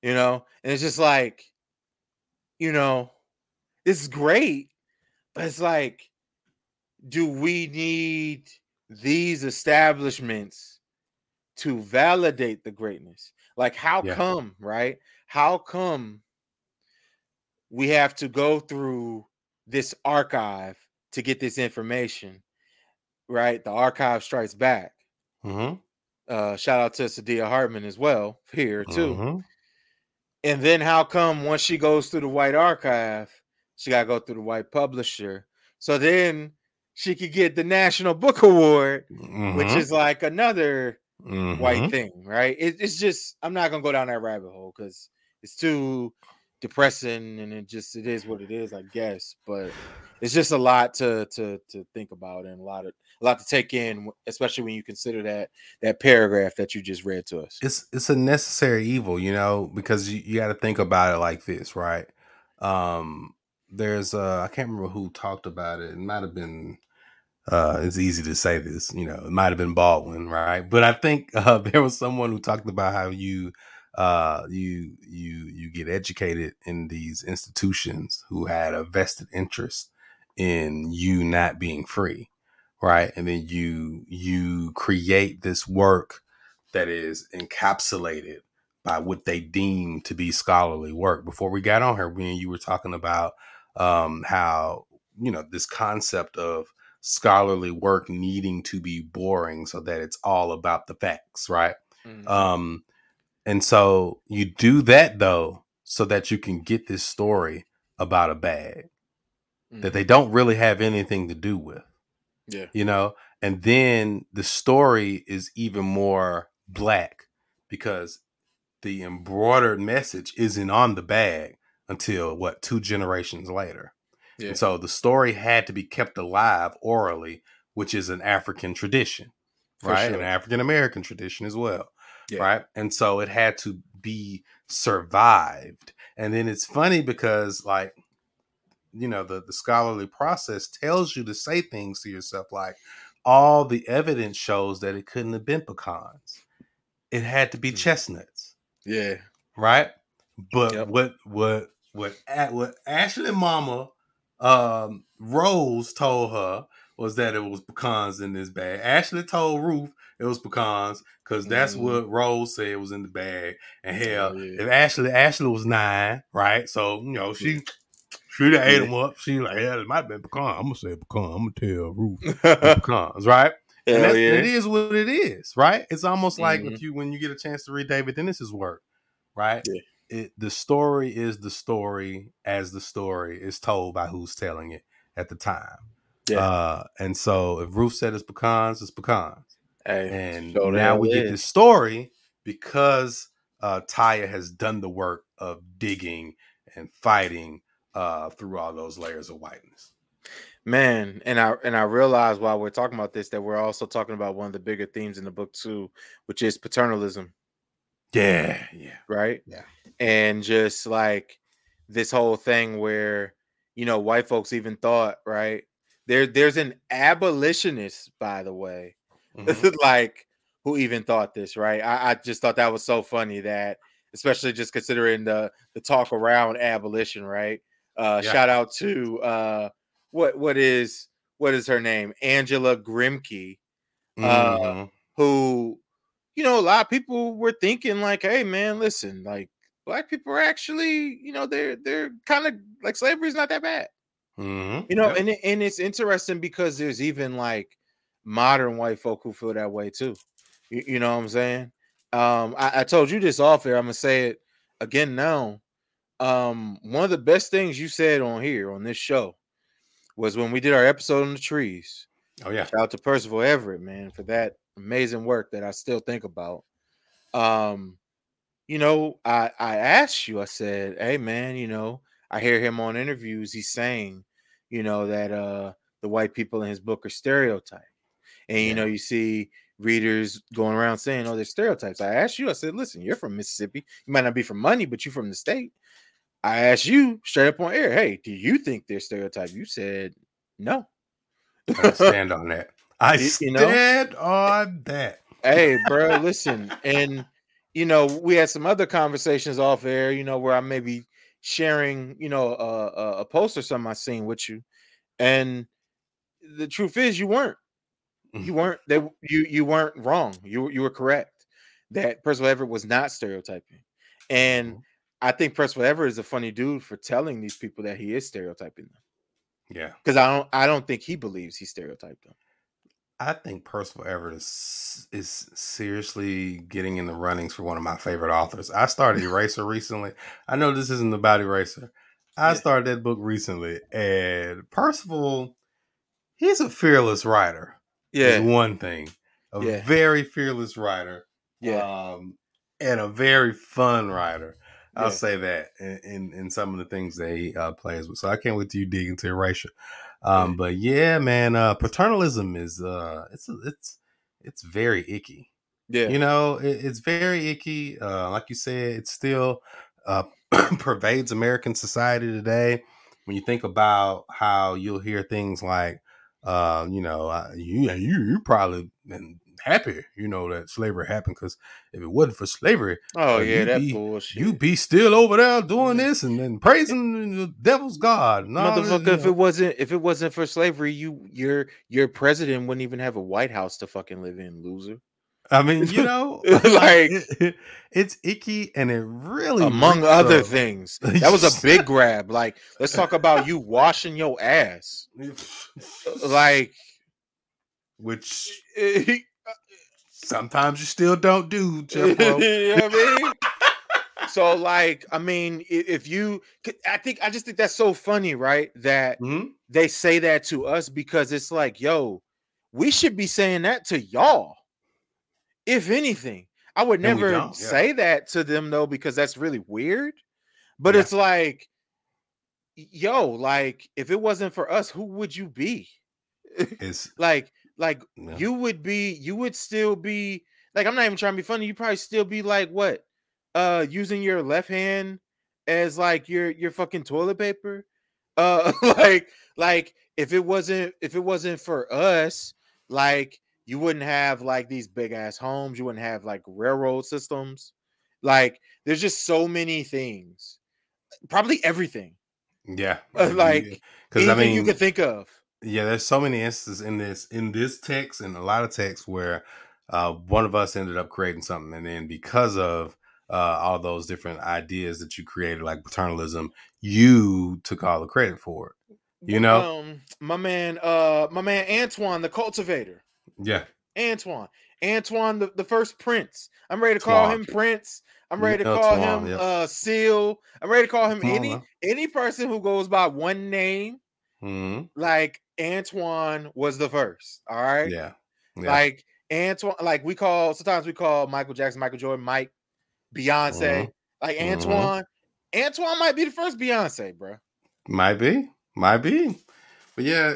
you know, and it's just like, you know, this is great, but it's like, do we need these establishments to validate the greatness? Like, how yeah. come, right? How come we have to go through this archive to get this information, right? The archive strikes back. Mm-hmm. Uh, shout out to Saidiya Hartman as well here too. Mm-hmm. And then how come once she goes through the white archive, she got to go through the white publisher? So then she could get the National Book Award, mm-hmm. which is like another mm-hmm. white thing, right? It, it's just, I'm not gonna go down that rabbit hole because it's too depressing, and it just it is what it is, I guess. But it's just a lot to to to think about, and a lot of a lot to take in, especially when you consider that that paragraph that you just read to us. It's it's a necessary evil, you know, because you, you got to think about it like this, right? Um, there's uh, I can't remember who talked about it. It might have been. Uh, it's easy to say this, you know, it might have been Baldwin, right? But I think uh, there was someone who talked about how you, uh, you, you, you get educated in these institutions who had a vested interest in you not being free, right? And then you you create this work that is encapsulated by what they deem to be scholarly work. Before we got on here, when you were talking about um, how, you know, this concept of scholarly work needing to be boring so that it's all about the facts, right? Mm-hmm. Um, and so you do that though, so that you can get this story about a bag mm-hmm. that they don't really have anything to do with. Yeah. You know, and then the story is even more black because the embroidered message isn't on the bag until what, two generations later. Yeah. And so the story had to be kept alive orally, which is an African tradition, right? Sure. An African American tradition as well, yeah. right? And so it had to be survived. And then it's funny because, like, you know, the, the scholarly process tells you to say things to yourself like, all the evidence shows that it couldn't have been pecans. It had to be chestnuts. Yeah. Right? But yep. what, what, what, what Ashley Mama... Um, Rose told her was that it was pecans in this bag. Ashley told Ruth it was pecans because that's mm. what Rose said was in the bag. And hell, oh, yeah. if Ashley Ashley was nine, right? So you know she she'd have ate them up. She like, yeah, it might have been pecan. I'm gonna say pecan. I'm gonna tell Ruth pecans, right? Hell and that's, yeah. it is what it is, right? It's almost like mm-hmm. if you when you get a chance to read David Dennis's work, right? Yeah. It, the story is the story as the story is told by who's telling it at the time. Yeah. Uh, and so if Ruth said it's pecans, it's pecans. Hey, and so now we is. get this story because uh, Tiya has done the work of digging and fighting uh, through all those layers of whiteness. Man, and I and I realize while we're talking about this that we're also talking about one of the bigger themes in the book too, which is paternalism. Yeah, yeah, right. Yeah. And just like this whole thing where, you know, white folks even thought, right? There, there's an abolitionist, by the way, mm-hmm. like who even thought this, right? I, I just thought that was so funny that, especially just considering the, the talk around abolition, right? Uh, yeah. Shout out to uh, what what is what is her name? Angela Grimke, mm-hmm. uh, who. You know, a lot of people were thinking like, hey, man, listen, like black people are actually, you know, they're they're kind of like slavery is not that bad, mm-hmm. you know, yeah. and, it, and it's interesting because there's even like modern white folk who feel that way, too. You, you know what I'm saying? Um, I, I told you this off air. I'm going to say it again now. Um, one of the best things you said on here on this show was when we did our episode on the trees. Oh, yeah. Shout out to Percival Everett, man, for that. Amazing work that I still think about. Um, you know, I, I asked you, I said, hey man, you know, I hear him on interviews. He's saying, you know, that uh the white people in his book are stereotyped. And, you yeah. know, you see readers going around saying, oh, there's stereotypes. I asked you, I said, listen, you're from Mississippi. You might not be from money, but you're from the state. I asked you straight up on air, hey, do you think there's stereotypes? You said no. I stand on that. I you, you stand know? on that. Hey, bro, listen. And, you know, we had some other conversations off air, you know, where I may be sharing, you know, a, a post or something I seen with you. And the truth is you weren't. You weren't they you you weren't wrong. You you were correct that Percival Everett was not stereotyping. And I think Percival Everett is a funny dude for telling these people that he is stereotyping them. Yeah. Because I don't I don't think he believes he stereotyped them. I think Percival Everett is is seriously getting in the runnings for one of my favorite authors. I started Eraser recently. I know this isn't about Eraser. I yeah. started that book recently, and Percival, he's a fearless writer. Yeah, is one thing, a yeah. very fearless writer, yeah, um, and a very fun writer. I'll yeah. say that in, in in some of the things that he uh, plays with. So I can't wait till you dig into Erasure. Um, yeah. But yeah, man, uh, paternalism is uh, it's it's it's very icky. Yeah, you know, it, it's very icky. Uh, like you said, it still uh, pervades American society today. When you think about how you'll hear things like. Uh, you know, uh, you you you probably been happy, you know, that slavery happened because if it wasn't for slavery, oh yeah, that be, bullshit, you be still over there doing yeah. this and, and praising the devil's god. No, motherfucker, this, if know. it wasn't if it wasn't for slavery, you your your president wouldn't even have a White House to fucking live in, loser. I mean, you know, like it's icky, and it really, among other up. things, that was a big grab. Like, let's talk about you washing your ass, like, which sometimes you still don't do. You know what I mean? So, like, I mean, if you, I think, I just think that's so funny, right? That mm-hmm. they say that to us because it's like, yo, we should be saying that to y'all. If anything, I would never yeah. say that to them though, because that's really weird. But yeah. it's like, yo, like if it wasn't for us, who would you be? It's, like, like yeah. you would be, you would still be like, I'm not even trying to be funny. You probably still be like, what? Uh, using your left hand as like your, your fucking toilet paper. Uh, like, like if it wasn't, if it wasn't for us, like, you wouldn't have like these big ass homes. You wouldn't have like railroad systems. Like there's just so many things, probably everything. Yeah. Like, because I mean, you could think of. Yeah. There's so many instances in this, in this text and a lot of texts where uh, one of us ended up creating something. And then because of uh, all those different ideas that you created, like paternalism, you took all the credit for it. You know, um, my man, uh, my man, Antoine, the cultivator. Yeah, Antoine, Antoine, the, the first Prince. I'm ready to call Twan. him Prince. I'm ready to call Twan, him yep. uh, Seal. I'm ready to call him Twan. any any person who goes by one name. Mm-hmm. Like Antoine was the first. All right. Yeah. yeah. Like Antoine. Like we call sometimes we call Michael Jackson, Michael Jordan, Mike, Beyonce. Mm-hmm. Like Antoine. Mm-hmm. Antoine might be the first Beyonce, bro. Might be. Might be. But yeah,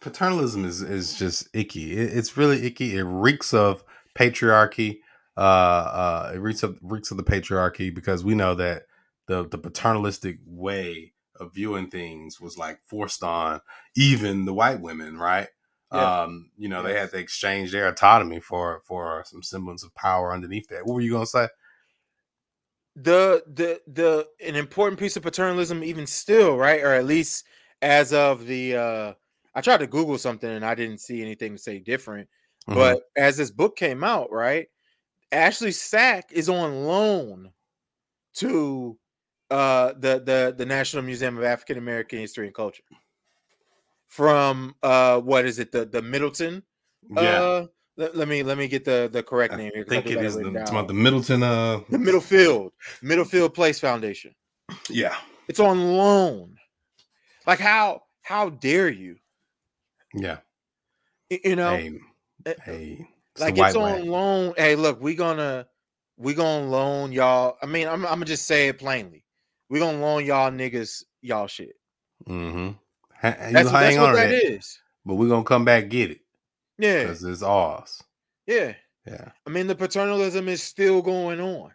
paternalism is, is just icky. It, it's really icky. It reeks of patriarchy. Uh, uh, it reeks of, reeks of the patriarchy because we know that the, the paternalistic way of viewing things was like forced on even the white women, right? Yeah. Um, you know, yes. they had to exchange their autonomy for for some semblance of power underneath that. What were you gonna say? The the the an important piece of paternalism, even still, right, or at least. As of the, uh, I tried to Google something and I didn't see anything to say different. Mm-hmm. But as this book came out, right, Ashley Sack is on loan to uh, the the the National Museum of African American History and Culture from uh, what is it the the Middleton? Yeah. Uh, let, let me let me get the, the correct name here. I think I it is the, it's about the Middleton. Uh... The Middlefield Middlefield Place Foundation. Yeah, it's on loan. Like how how dare you? Yeah, you know, hey, hey it's like it's on land. loan. Hey, look, we gonna we gonna loan y'all. I mean, I'm I'm gonna just say it plainly. We gonna loan y'all niggas y'all shit. Mm-hmm. H- that's, that's what that, that is. but we're gonna come back and get it. Yeah, because it's ours. Yeah, yeah. I mean, the paternalism is still going on.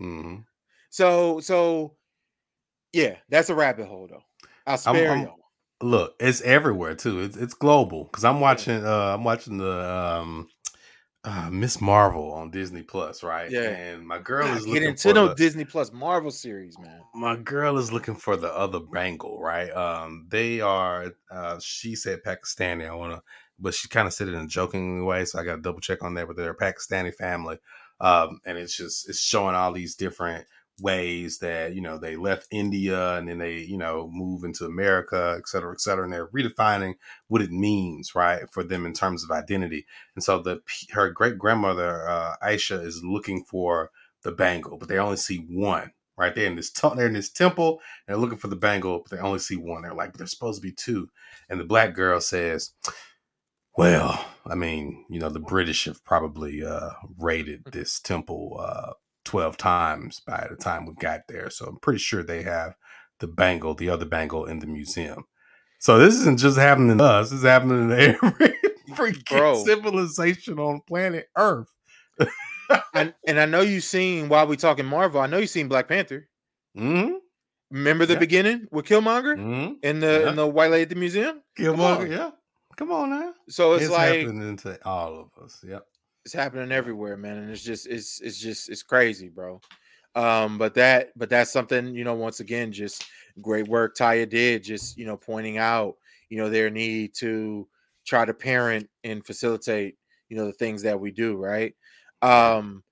Mm-hmm. So, so yeah, that's a rabbit hole, though. I spare you. Look, it's everywhere too. It's it's global because I'm watching. Uh, I'm watching the um, uh, Miss Marvel on Disney Plus, right? Yeah. And my girl is looking get into for no the, Disney Plus Marvel series, man. My girl is looking for the other bangle, right? Um, they are. Uh, she said Pakistani. I want to, but she kind of said it in a joking way, so I got to double check on that. But they're a Pakistani family, um, and it's just it's showing all these different ways that, you know, they left India and then they, you know, move into America, et cetera, et cetera. And they're redefining what it means, right, for them in terms of identity. And so the her great grandmother, uh, Aisha, is looking for the bangle, but they only see one, right? They're in this t- they're in this temple, and they're looking for the bangle, but they only see one. They're like, there's supposed to be two. And the black girl says, well, I mean, you know, the British have probably uh, raided this temple uh, twelve times by the time we got there. So I'm pretty sure they have the bangle, the other bangle in the museum. So this isn't just happening to us. It's happening to every freaking civilization on planet Earth. and, and I know you've seen, while we talking Marvel, I know you've seen Black Panther. Mm-hmm. Remember the yeah. beginning with Killmonger mm-hmm. in the yeah. in the white lady at the museum? Killmonger, Come yeah. Come on now. So it's, it's like happening to all of us. Yep. It's happening everywhere, man, and it's just it's it's just it's crazy, bro. Um, but that but that's something, you know. Once again, just great work Tiya did, just, you know, pointing out, you know, their need to try to parent and facilitate, you know, the things that we do, right? Um,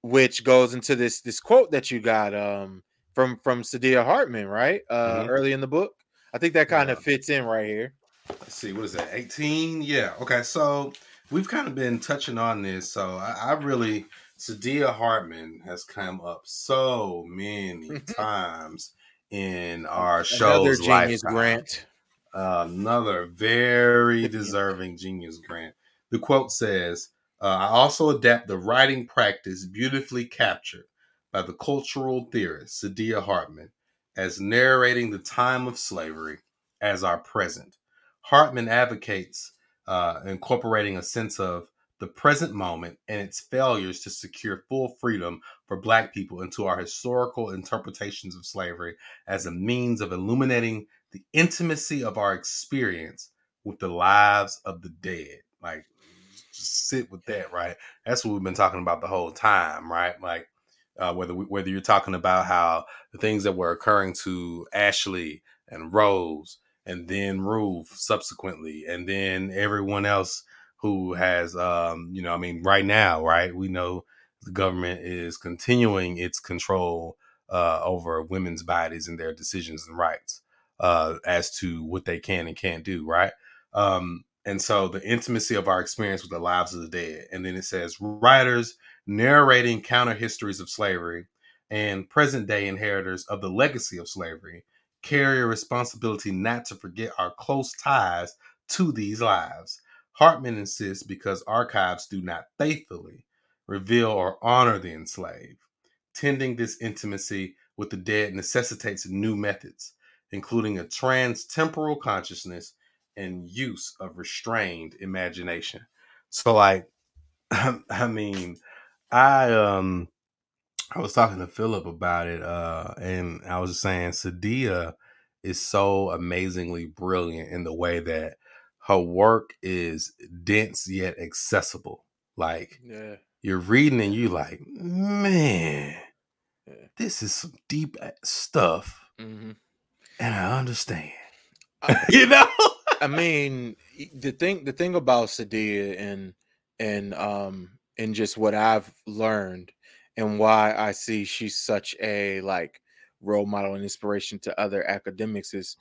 which goes into this this quote that you got um from from Saidiya Hartman, right? Uh, mm-hmm. early in the book, I think that kind of yeah. fits in right here. Let's see, what is that? eighteen? Yeah. Okay, so. We've kind of been touching on this, so I, I really, Saidiya Hartman has come up so many times in our show's lifetime. Another genius grant. Uh, another very deserving genius grant. The quote says, uh, I also adapt the writing practice beautifully captured by the cultural theorist Saidiya Hartman as narrating the time of slavery as our present. Hartman advocates Uh, incorporating a sense of the present moment and its failures to secure full freedom for Black people into our historical interpretations of slavery as a means of illuminating the intimacy of our experience with the lives of the dead. Like, just sit with that, right? That's what we've been talking about the whole time, right? Like, uh, whether we, whether you're talking about how the things that were occurring to Ashley and Rose and then Ruth subsequently, and then everyone else who has, um, you know, I mean, right now, right, we know the government is continuing its control uh, over women's bodies and their decisions and rights uh, as to what they can and can't do, right? Um, and so the intimacy of our experience with the lives of the dead. And then it says, writers narrating counter histories of slavery and present day inheritors of the legacy of slavery carry a responsibility not to forget our close ties to these lives. Hartman insists because archives do not faithfully reveal or honor the enslaved. Tending this intimacy with the dead necessitates new methods, including a trans-temporal consciousness and use of restrained imagination. So, like, I mean, I, um, I was talking to Philip about it, uh, and I was just saying Saidiya is so amazingly brilliant in the way that her work is dense yet accessible. Like, yeah. You're reading and you're like, man, yeah. This is some deep stuff, mm-hmm. and I understand. I, you know, I mean, the thing the thing about Saidiya and and um and just what I've learned. And why I see she's such a like role model and inspiration to other academics is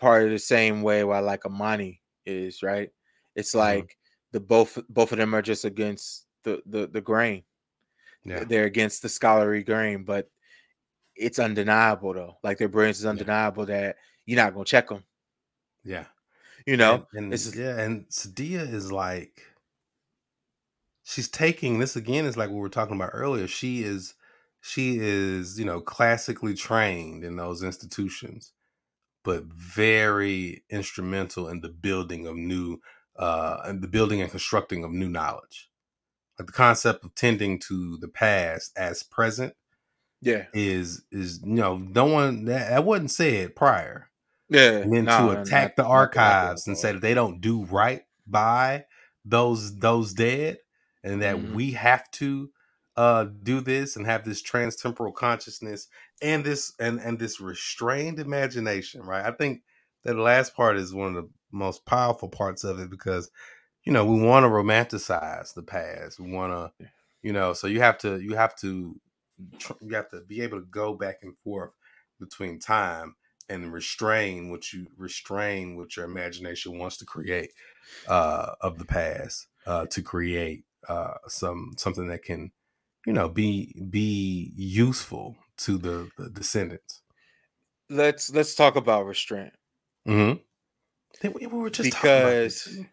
part of the same way why like Amani is, right? It's like mm-hmm. the both both of them are just against the the, the grain. Yeah. They're against the scholarly grain, but it's undeniable though. Like their brilliance is undeniable yeah. that you're not gonna check them. Yeah, you know. And, and, it's just, yeah, and Saidiya is like. She's taking this again is like what we were talking about earlier. She is, she is, you know, classically trained in those institutions, but very instrumental in the building of new, uh, the building and constructing of new knowledge. Like the concept of tending to the past as present, yeah, is is you know no one that I wouldn't say it prior, yeah, and then nah, to attack man, the archives and say that they don't do right by those those dead, and that mm-hmm. we have to uh, do this and have this trans-temporal consciousness and this and and this restrained imagination, right? I think that last part is one of the most powerful parts of it because. You know, we want to romanticize the past. We want to, you know, so you have to, you have to, you have to be able to go back and forth between time and restrain what you restrain, what your imagination wants to create uh, of the past uh, to create uh, some something that can, you know, be be useful to the, the descendants. Let's let's talk about restraint. Mm-hmm. We were just because. Talking about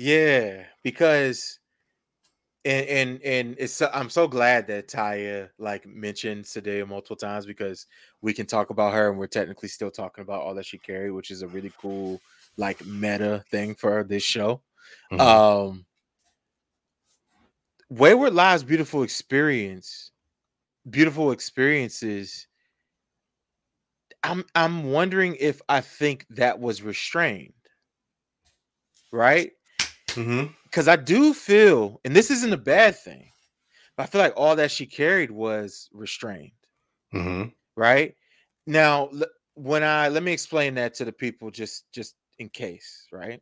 Yeah, because and and and it's I'm so glad that Tiya like mentioned Saidiya multiple times because we can talk about her and we're technically still talking about all that she carried, which is a really cool like meta thing for this show. Mm-hmm. Um, Wayward Lives, Beautiful Experience, Beautiful Experiences. I'm I'm wondering if I think that was restrained, right? Because mm-hmm. I do feel, and this isn't a bad thing, but I feel like all that she carried was restrained. Mm-hmm. Right now, when I let me explain that to the people, just just in case, right?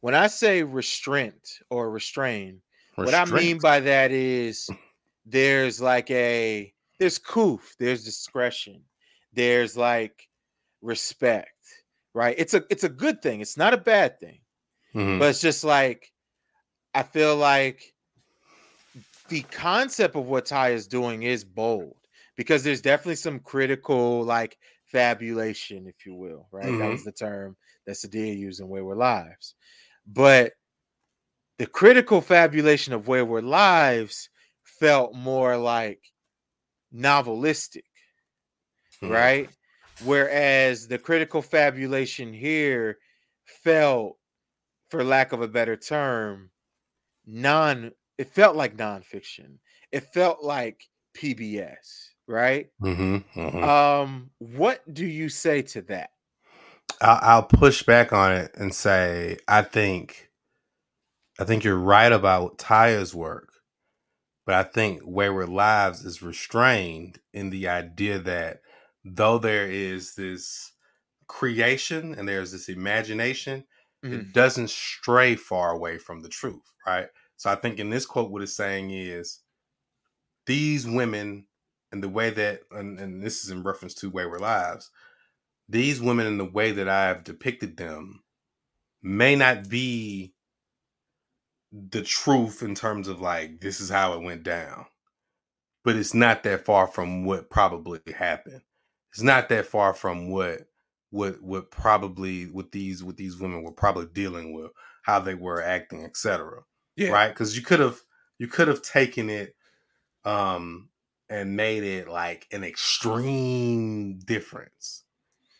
When I say restraint or restrain, what I mean by that is there's like a there's coof, there's discretion, there's like respect, right? It's a it's a good thing. It's not a bad thing. Mm-hmm. But it's just like, I feel like the concept of what Tiya is doing is bold because there's definitely some critical, like, fabulation, if you will, right? Mm-hmm. That was the term that Saidiya used in Wayward Lives. But the critical fabulation of Wayward Lives felt more like novelistic, mm-hmm. right? Whereas the critical fabulation here felt, for lack of a better term, non, it felt like nonfiction. It felt like P B S, right? Mm-hmm, mm-hmm. Um, what do you say to that? I'll push back on it and say, I think, I think you're right about Tiya's work, but I think Wayward Lives is restrained in the idea that though there is this creation and there's this imagination, it mm-hmm. doesn't stray far away from the truth, right? So I think in this quote, what it's saying is these women and the way that, and, and this is in reference to Wayward Lives, these women in the way that I have depicted them may not be the truth in terms of like, this is how it went down, but it's not that far from what probably happened. It's not that far from what What what probably with these with these women were probably dealing with, how they were acting, et cetera. Yeah. Right? Because you could have you could have taken it um and made it like an extreme difference,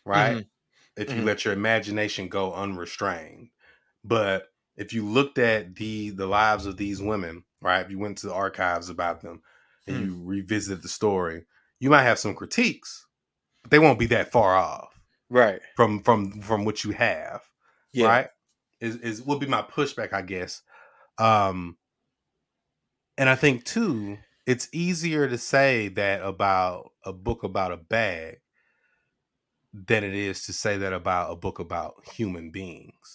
right? Mm-hmm. If you mm-hmm. let your imagination go unrestrained. But if you looked at the the lives of these women, right? If you went to the archives about them and mm-hmm. you revisited the story, you might have some critiques, but they won't be that far off. Right. From from from what you have. Yeah. Right. Is is would be my pushback, I guess. Um and I think too, it's easier to say that about a book about a bag than it is to say that about a book about human beings.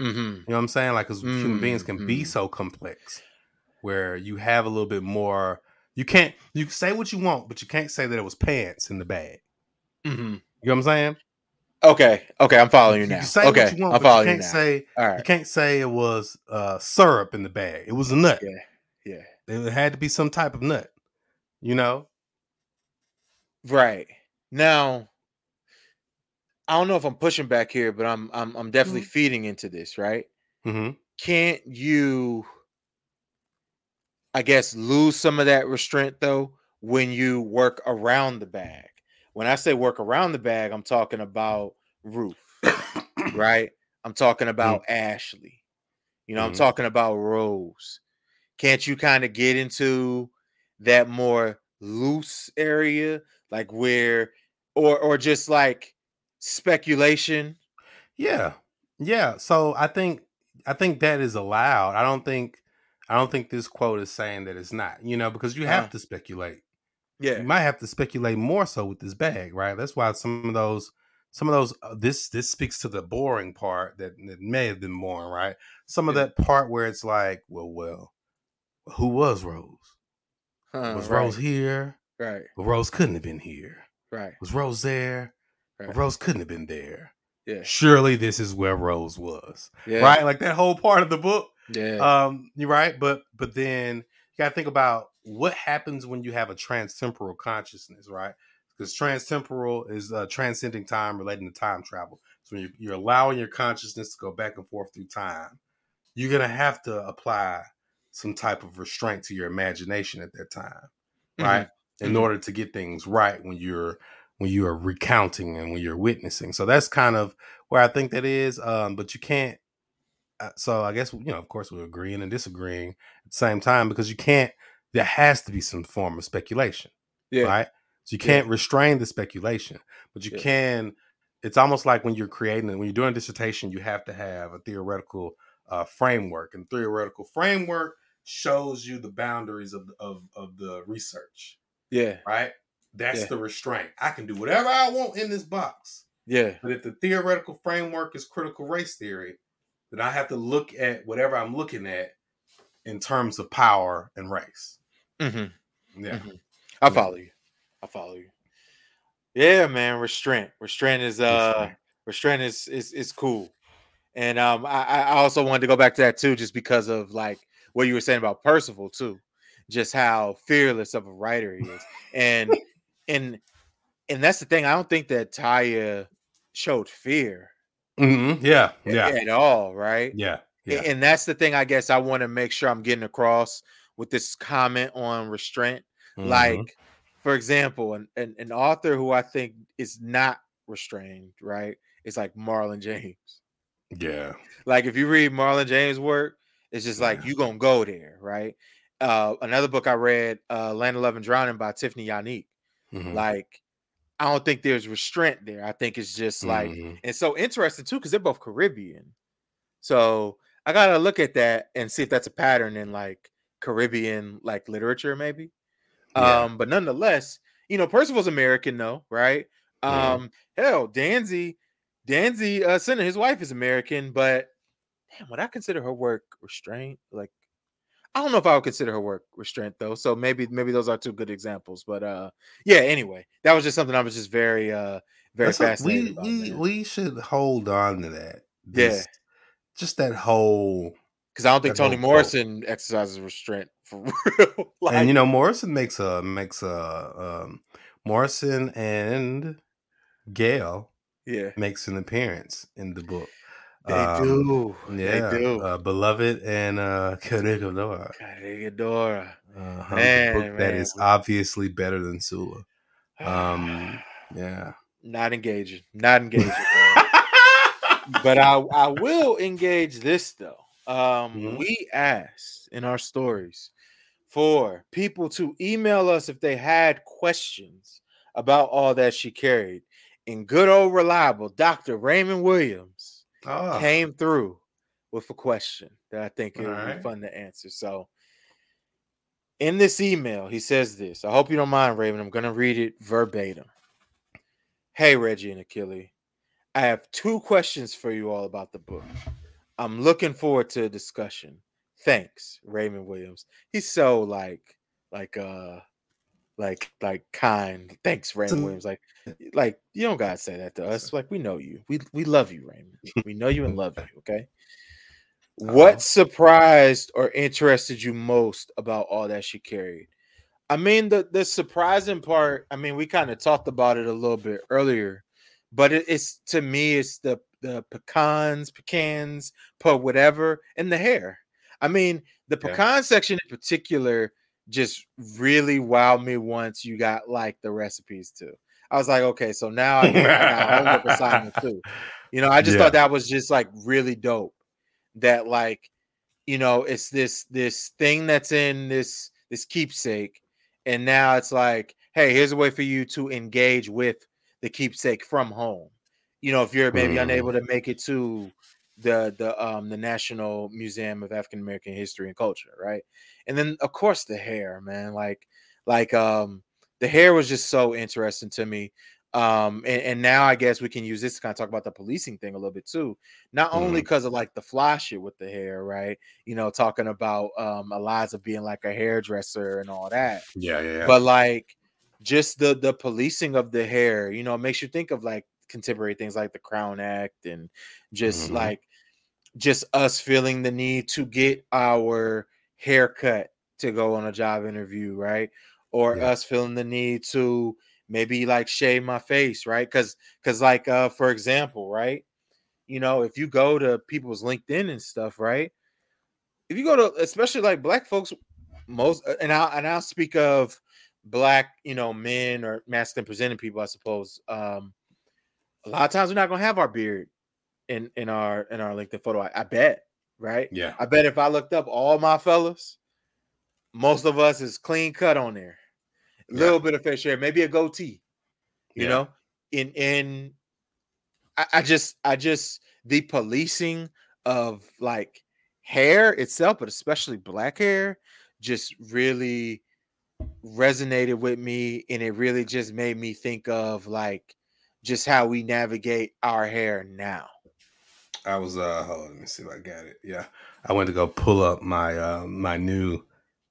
Mm-hmm. You know what I'm saying? Like, because mm-hmm. human beings can mm-hmm. be so complex where you have a little bit more, you can't you can say what you want, but you can't say that it was pants in the bag. Mm-hmm. You know what I'm saying? Okay, okay, I'm following you now. You say okay, what you want, I'm following you, you now. Say, all right. You can't say it was uh, syrup in the bag. It was a nut. Yeah, yeah. It had to be some type of nut, you know? Right. Now, I don't know if I'm pushing back here, but I'm I'm I'm definitely mm-hmm. feeding into this, right? Mm-hmm. Can't you, I guess, lose some of that restraint, though, when you work around the bag? When I say work around the bag, I'm talking about Ruth, right? I'm talking about mm-hmm. Ashley. You know, mm-hmm. I'm talking about Rose. Can't you kind of get into that more loose area, like where, or or just like speculation? Yeah, yeah. So I think I think that is allowed. I don't think I don't think this quote is saying that it's not. You know, because you have uh, to speculate. Yeah, you might have to speculate more so with this bag, right? That's why some of those. Some of those, uh, this this speaks to the boring part that, that may have been boring, right? Some of yeah. that part where it's like, well, well, who was Rose? Huh, was right. Rose here? Right. Well, Rose couldn't have been here. Right. Was Rose there? Right. Well, Rose couldn't have been there. Yeah. Surely this is where Rose was, yeah. right? Like that whole part of the book. Yeah. Um. You're right, but but then you gotta think about what happens when you have a transtemporal consciousness, right? Because transtemporal is uh, transcending time, relating to time travel. So when you're, you're allowing your consciousness to go back and forth through time, you're going to have to apply some type of restraint to your imagination at that time, right? Mm-hmm. In mm-hmm. order to get things right when you're when you are recounting and when you're witnessing. So that's kind of where I think that is. Um, but you can't. Uh, so I guess, you know, of course, we're agreeing and disagreeing at the same time, because you can't. There has to be some form of speculation. Yeah. Right. So you can't yeah. restrain the speculation, but you yeah. can. It's almost like when you're creating, when you're doing a dissertation, you have to have a theoretical uh, framework, and theoretical framework shows you the boundaries of of, of the research. Yeah, right. That's yeah. the restraint. I can do whatever I want in this box. Yeah. But if the theoretical framework is critical race theory, then I have to look at whatever I'm looking at in terms of power and race. Mm-hmm. Yeah, mm-hmm. I follow you. I follow you. Yeah, man. Restraint. Restraint is uh right. restraint is is is cool. And um I, I also wanted to go back to that too, just because of like what you were saying about Percival too, just how fearless of a writer he is. And and and that's the thing. I don't think that Tiya showed fear. Mm-hmm. Yeah, at, yeah. At all, right? Yeah. yeah. And, and that's the thing I guess I want to make sure I'm getting across with this comment on restraint. Mm-hmm. Like, for example, an, an, an author who I think is not restrained, right? It's like Marlon James. Yeah. Like if you read Marlon James' work, it's just yeah. like, you gonna go there, right? Uh, another book I read, uh, Land of Love and Drowning by Tiffany Yannick. Mm-hmm. Like, I don't think there's restraint there. I think it's just like, mm-hmm. and so interesting too, because they're both Caribbean. So I gotta look at that and see if that's a pattern in like Caribbean, like literature maybe. Yeah. Um, but nonetheless, you know, Percival's American though, right? Yeah. Um, hell, Danzy, Danzy uh Center, his wife is American, but damn, would I consider her work restraint? Like, I don't know if I would consider her work restraint though. So maybe, maybe those are two good examples. But uh yeah, anyway, that was just something I was just very uh very That's fascinated like, we, about. We, we should hold on to that. This, yeah, just that whole because I don't think that Toni Morrison quote. Exercises restraint. For real. Like, and you know, Morrison makes a makes a um, Morrison and Gail yeah makes an appearance in the book. They um, do, yeah, they do. Uh, Beloved and uh, Corregidora. Corregidora, uh-huh. man, book man. That is obviously better than Sula. Um, yeah, not engaging, not engaging. But I I will engage this though. Um, mm-hmm. We asked in our stories for people to email us if they had questions about all that she carried, and good old reliable Doctor Raymond Williams oh. came through with a question that I think it all would right. be fun to answer. So in this email, he says this. I hope you don't mind, Raymond. I'm going to read it verbatim. Hey, Reggie and Akili, I have two questions for you all about the book. I'm looking forward to a discussion. Thanks, Raymond Williams. He's so like, like, uh, like, like kind. Thanks, Raymond Williams. Like, like you don't gotta say that to us. Like, we know you. We we love you, Raymond. We know you and love you. Okay. What surprised or interested you most about all that she carried? I mean, the the surprising part. I mean, we kind of talked about it a little bit earlier, but it, it's to me, it's the the pecans, pecans, po whatever, and the hair. I mean, the pecan yeah. section in particular just really wowed me once you got like the recipes too. I was like, okay, so now I got a homework assignment too. You know, I just yeah. thought that was just like really dope. That like, you know, it's this this thing that's in this this keepsake, and now it's like, hey, here's a way for you to engage with the keepsake from home. You know, if you're maybe mm. unable to make it to the the um the National Museum of African American History and Culture, right? And then of course the hair, man, like like um the hair was just so interesting to me. Um, and, and now I guess we can use this to kind of talk about the policing thing a little bit too. Not only because of like the fly shit with the hair, right? You know, talking about um Eliza being like a hairdresser and all that. Yeah, yeah, yeah. But like just the the policing of the hair, you know, it makes you think of like contemporary things like the Crown Act and just mm-hmm. like just us feeling the need to get our haircut to go on a job interview, right? Or yeah. us feeling the need to maybe like shave my face, right? Because, because like, uh, for example, right? You know, if you go to people's LinkedIn and stuff, right? If you go to, especially like black folks, most, and I'll, and I'll speak of black, you know, men or masculine presenting people, I suppose. Um, a lot of times we're not going to have our beard in, in our, in our LinkedIn photo. I, I bet, right? Yeah. I bet if I looked up all my fellas, most of us is clean cut on there. A little yeah. bit of facial hair, maybe a goatee, you yeah. know, in, in, I, I just, I just, the policing of like hair itself, but especially black hair, just really resonated with me. And it really just made me think of like, just how we navigate our hair now. I was, uh, hold on, let me see if I got it. Yeah. I went to go pull up my, uh, my new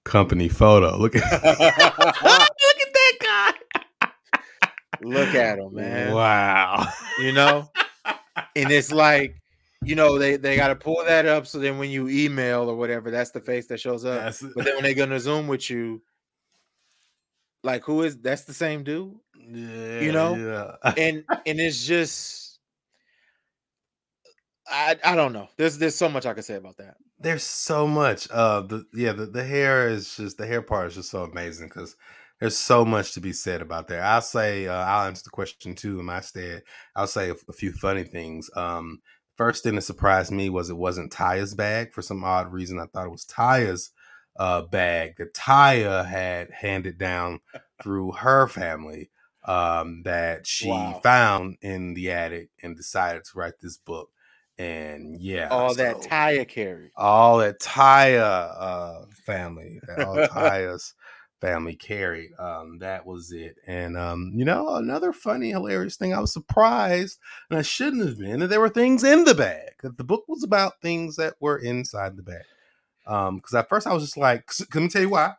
company photo. Look at Look at him, man. Wow. You know? And it's like, you know, they, they got to pull that up so then when you email or whatever, that's the face that shows up. That's but then when they're going to Zoom with you, like, who is, that's the same dude? Yeah, you know? Yeah. And and it's just, I I don't know. There's there's so much I can say about that. There's so much. Uh, the, yeah, the, the hair is just, the hair part is just so amazing because there's so much to be said about that. I'll say, uh, I'll answer the question too in my stead. I'll say a, a few funny things. Um, first thing that surprised me was it wasn't Tiya's bag. For some odd reason, I thought it was Tiya's uh, bag that Tiya had handed down through her family um, that she wow. found in the attic and decided to write this book. And yeah, all so, that Tiya carried. All that Tiya uh, family, that all Tiya's family carried. Um, that was it. And, um, you know, another funny, hilarious thing, I was surprised, and I shouldn't have been, that there were things in the bag. That the book was about things that were inside the bag. Um, because at first I was just like, let me tell you why.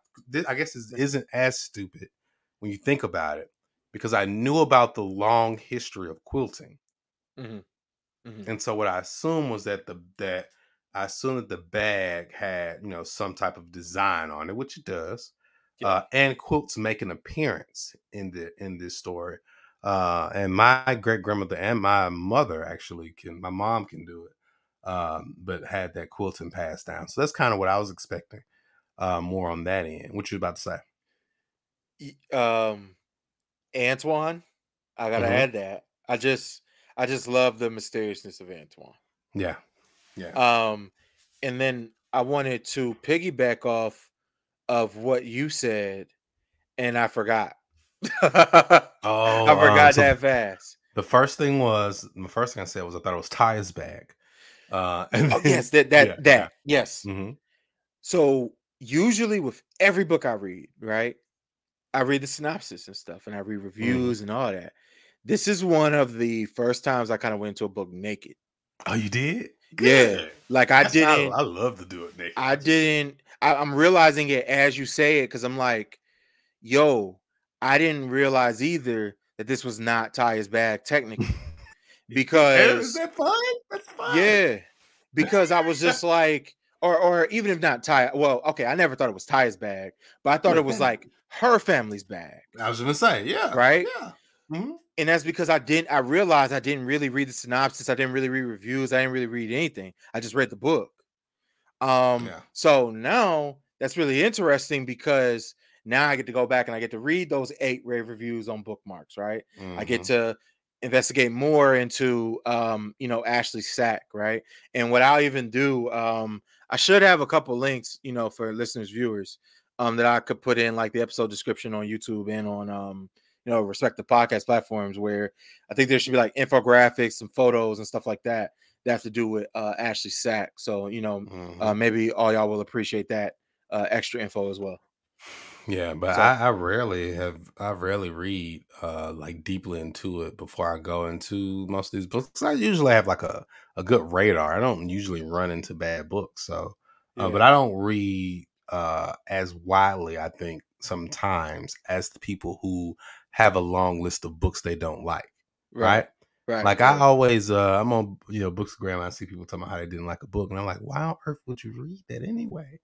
I guess this isn't as stupid when you think about it, because I knew about the long history of quilting. Mm-hmm. Mm-hmm. And so what I assumed was that the, that I assumed that the bag had, you know, some type of design on it, which it does. Uh, and quilts make an appearance in the in this story, uh, and my great grandmother and my mother actually can. My mom can do it, um, but had that quilting passed down. So that's kind of what I was expecting. Uh, more on that end. What you about to say? Um, Antoine, I gotta mm-hmm. add that. I just, I just love the mysteriousness of Antoine. Yeah, yeah. Um, and then I wanted to piggyback off of what you said, and I forgot. oh, I forgot um, so that fast. The first thing was the first thing I said was I thought it was Tiya's bag. Uh, and oh, then, yes, that that yeah, that yeah. yes. Mm-hmm. So usually with every book I read, right, I read the synopsis and stuff, and I read reviews mm-hmm. and all that. This is one of the first times I kind of went into a book naked. Oh, you did? Good. Yeah, like I That's didn't. I, I love to do it naked. I didn't. I'm realizing it as you say it because I'm like, yo, I didn't realize either that this was not Tiya's bag technically. Because is that fun? That's fun. Yeah. Because I was just like, or or even if not Tiya, well, okay, I never thought it was Tiya's bag, but I thought it was like her family's bag. I was gonna say, yeah. Right? Yeah. Mm-hmm. And that's because I didn't I realized I didn't really read the synopsis, I didn't really read reviews, I didn't really read anything. I just read the book. Um, yeah. So now that's really interesting because Now I get to go back and I get to read those eight rave reviews on Bookmarks, right? Mm-hmm. I get to investigate more into, um, you know, Ashley Sack, right? And what I'll even do, um, I should have a couple links, you know, for listeners, viewers, um, that I could put in like the episode description on YouTube and on, um, you know, respective podcast platforms, where I think there should be like infographics and photos and stuff like that that have to do with uh, Ashley Sack. So, you know, mm-hmm. uh, maybe all y'all will appreciate that uh, extra info as well. Yeah, but so, I, I rarely have, I rarely read uh, like deeply into it before I go into most of these books. I usually have like a, a good radar. I don't usually run into bad books. So, uh, yeah. But I don't read uh, as widely, I think, sometimes as the people who have a long list of books they don't like. Right. Right. right. Like I always, uh, I'm on, you know, Bookstagram. I see people talking about how they didn't like a book. And I'm like, why on earth would you read that anyway?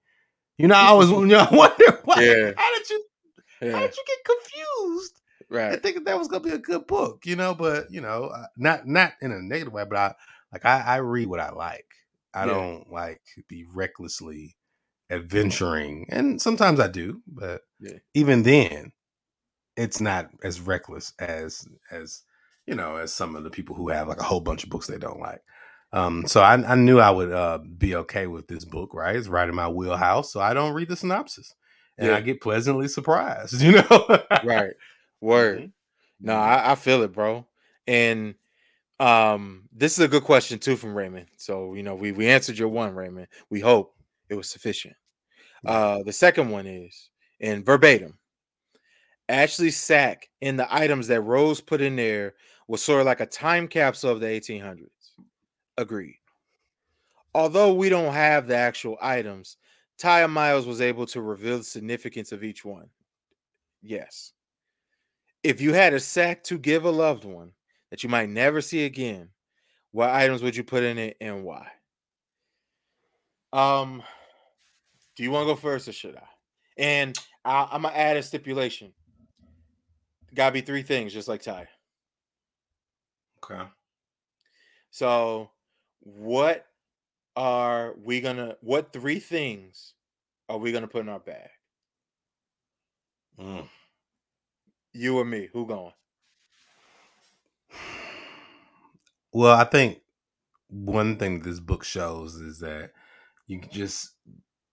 You know, I always you know, wonder why. Yeah. How did you? Yeah. How did you get confused? Right. I think that was gonna be a good book, you know. But you know, not not in a negative way. But I like I, I read what I like. I yeah. don't like be recklessly adventuring, and sometimes I do. But yeah. even then, it's not as reckless as as you know as some of the people who have like a whole bunch of books they don't like. Um, so I, I knew I would uh, be okay with this book, right? It's right in my wheelhouse, so I don't read the synopsis, and yeah. I get pleasantly surprised, you know? Right. Word. Mm-hmm. No, I, I feel it, bro. And um, this is a good question, too, from Raymond. So, you know, we, we answered your one, Raymond. We hope it was sufficient. Uh, the second one is, in verbatim, Ashley Sack and the items that Rose put in there was sort of like a time capsule of the eighteen hundreds. Agreed. Although we don't have the actual items, Tiya Miles was able to reveal the significance of each one. Yes. If you had a sack to give a loved one that you might never see again, what items would you put in it and why? Um, do you want to go first or should I? And I, I'm going to add a stipulation. Got to be three things, just like Tiya. Okay. So... What are we gonna? What three things are we gonna put in our bag? Mm. You or me? Who going? Well, I think one thing this book shows is that you can just,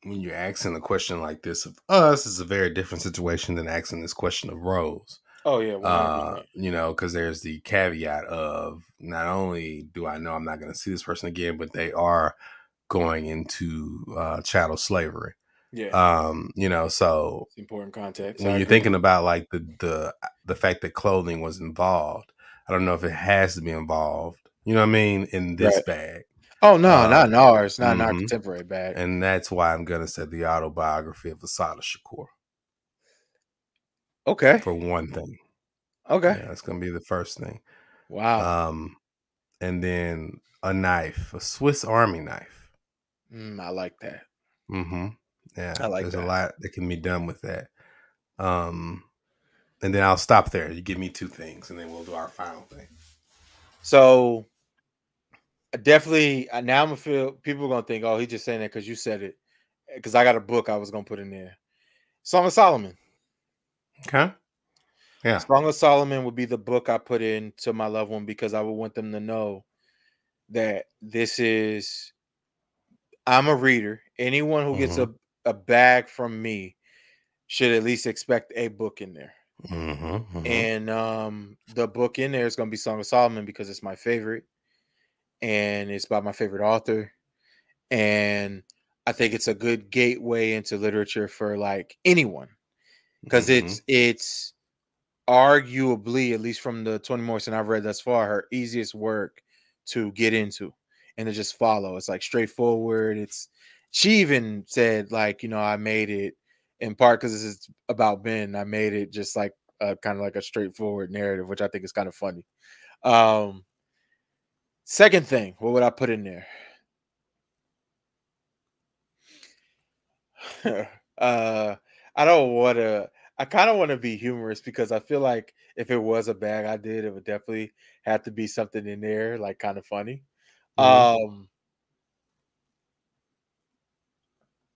when you're asking a question like this of us, it's a very different situation than asking this question of Rose. Oh, yeah. Uh, you know, because there's the caveat of not only do I know I'm not going to see this person again, but they are going into uh, chattel slavery. Yeah. Um, you know, so it's important context. When I you're agree. thinking about like the, the the fact that clothing was involved, I don't know if it has to be involved. You know what I mean? In this right. bag. Oh, no, um, not in ours. Not mm-hmm. in our contemporary bag. And that's why I'm going to say the autobiography of Asada Shakur. Okay. For one thing. Okay. Yeah, that's going to be the first thing. Wow. Um, and then a knife, a Swiss Army knife. Mm, I like that. Mm-hmm. Yeah. I like there's that. There's a lot that can be done with that. Um, and then I'll stop there. You give me two things, and then we'll do our final thing. So, definitely, now I'm going to feel, people are going to think, oh, he's just saying that because you said it. Because I got a book I was going to put in there. Song of Solomon. Okay. Yeah. Song of Solomon would be the book I put in to my loved one because I would want them to know that this is, I'm a reader. Anyone who mm-hmm. gets a, a bag from me should at least expect a book in there. Mm-hmm, mm-hmm. And um, the book in there is going to be Song of Solomon because it's my favorite and it's by my favorite author. And I think it's a good gateway into literature for like anyone. Because mm-hmm. it's it's arguably, at least from the Toni Morrison I've read thus far, her easiest work to get into and to just follow. It's like straightforward. It's she even said like, you know, I made it in part because this is about Ben. I made it just like a, kind of like a straightforward narrative, which I think is kind of funny. Um, second thing, what would I put in there? uh, I don't want to. I kind of want to be humorous because I feel like if it was a bag I did, it would definitely have to be something in there, like kind of funny. Mm-hmm. Um,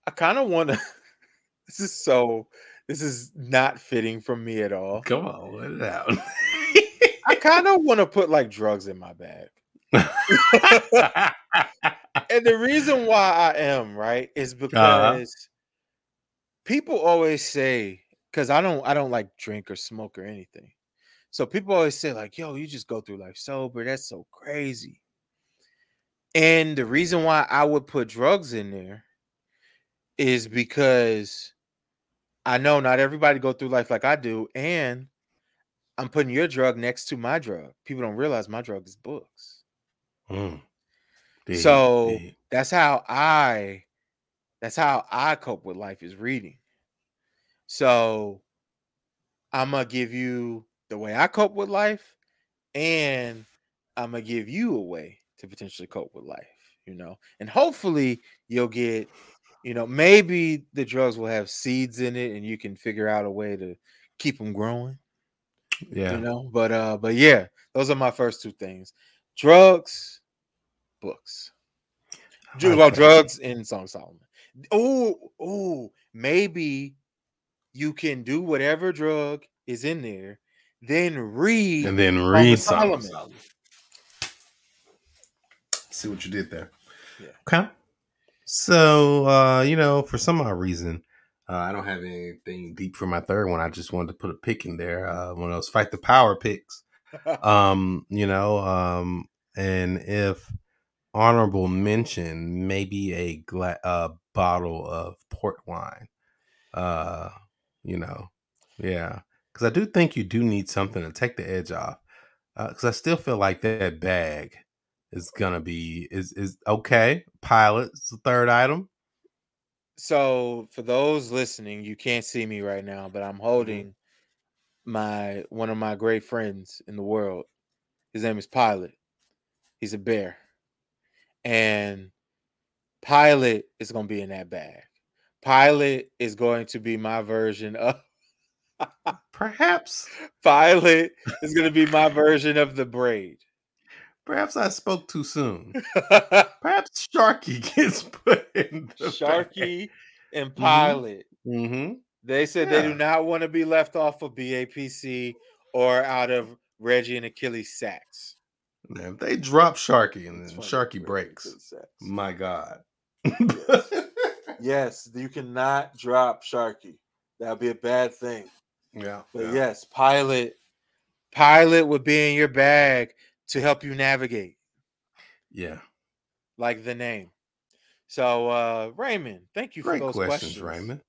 I kind of want to. This is so This is not fitting for me at all. Come on, let it out. I kind of want to put like drugs in my bag. And the reason why I am, right, is because uh-huh. people always say, because I don't I don't like drink or smoke or anything. So people always say like, yo, you just go through life sober. That's so crazy. And the reason why I would put drugs in there is because I know not everybody go through life like I do. And I'm putting your drug next to my drug. People don't realize my drug is books. Mm. Dude, so dude. that's how I, that's how I cope with life is reading. So I'm going to give you the way I cope with life, and I'm going to give you a way to potentially cope with life, you know, and hopefully you'll get, you know, maybe the drugs will have seeds in it and you can figure out a way to keep them growing. Yeah. You know, but, uh, but yeah, those are my first two things. Drugs, books, okay. Well, drugs and Song of Solomon. Oh, oh, maybe you can do whatever drug is in there, then read and then read Song of Solomon. Solomon. See what you did there. Yeah. Okay. So, uh, you know, for some odd reason, uh, I don't have anything deep for my third one. I just wanted to put a pick in there. Uh, one of those fight the power picks. um, you know, um, and if honorable mention, maybe a gla- uh, bottle of port wine. Uh, you know, yeah, because I do think you do need something to take the edge off. Because uh, I still feel like that bag is gonna be is is okay. Pilot's the third item. So for those listening, you can't see me right now, but I'm holding my one of my great friends in the world. His name is Pilot. He's a bear, and Pilot is gonna be in that bag. Pilot is going to be my version of perhaps Pilot is gonna be my version of the braid. Perhaps I spoke too soon. Perhaps Sharky gets put in the Sharky bag. And Pilot. Mm-hmm. Mm-hmm. They said yeah. they do not want to be left off of B A P C or out of Reggie and Achilles Sacks. Now, if they drop Sharky and then Sharky breaks, my God. Yes. Yes, you cannot drop Sharky. That would be a bad thing. Yeah. But yeah. yes, Pilot. Pilot would be in your bag to help you navigate. Yeah. Like the name. So, uh, Raymond, thank you Great for those questions. questions. Raymond.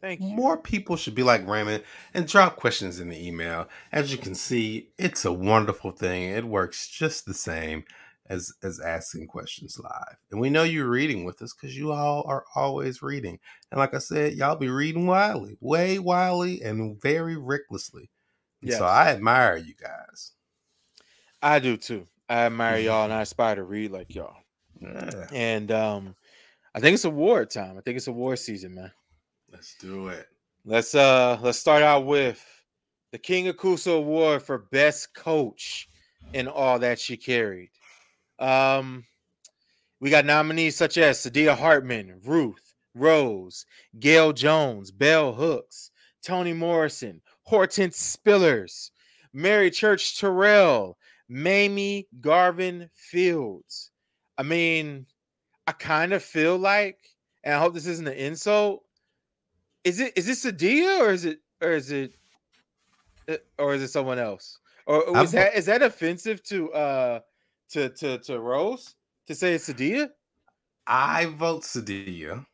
Thank you. More people should be like Raymond and drop questions in the email. As you can see, it's a wonderful thing. It works just the same as, as asking questions live. And we know you're reading with us because you all are always reading. And like I said, y'all be reading wildly, way wildly and very recklessly. And yes. So I admire you guys. I do too. I admire mm-hmm. y'all and I aspire to read like y'all. Yeah. And um, I think it's award time. I think it's award season, man. Let's do it. Let's uh let's start out with the King Akusa Award for Best Coach in All That She Carried. Um, we got nominees such as Saidiya Hartman, Ruth, Rose, Gail Jones, Bell Hooks, Toni Morrison, Hortense Spillers, Mary Church Terrell, Mamie Garvin Fields. I mean, I kind of feel like, and I hope this isn't an insult. Is it? Is this Saidiya, or is it? Or is it? Or is it someone else? Or is I'm, that is that offensive to uh to to to Rose to say it's Saidiya? I vote Saidiya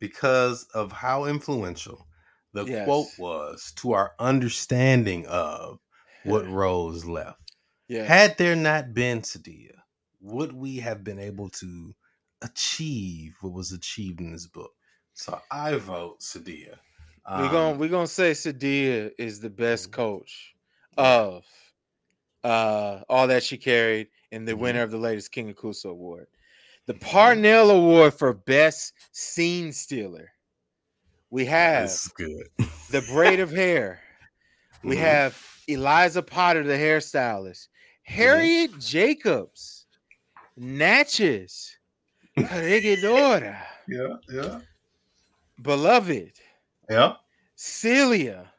because of how influential the yes. quote was to our understanding of what Rose left. Yeah. Had there not been Saidiya, would we have been able to achieve what was achieved in this book? So I vote Saidiya. Um, we're gonna we're gonna say Saidiya is the best coach of uh, All That She Carried and the winner of the latest King Akusa Award. The Parnell Award for Best Scene Stealer. We have this is good. The braid of hair. We mm-hmm. have Eliza Potter, the hairstylist. Harriet mm-hmm. Jacobs, Natchez, Corregidora, yeah, yeah, Beloved, yeah, Celia,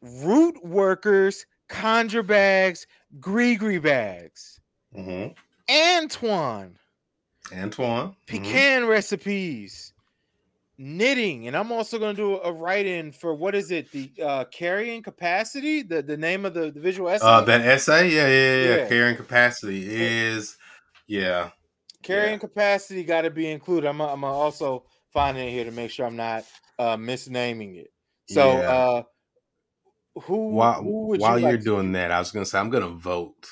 root workers, conjure bags, gree-gree bags. Mm-hmm. Antoine. Antoine. Pecan mm-hmm. recipes. Knitting. And I'm also going to do a write-in for, what is it? The uh, carrying capacity? The the name of the, the visual essay? Uh, that essay? Yeah, yeah, yeah. yeah. Carrying capacity is, yeah. Carrying yeah. capacity got to be included. I'm going to also find it here to make sure I'm not uh, misnaming it. So, yeah. uh, who, while, who would while you like you're doing do? that, I was going to say, I'm going to vote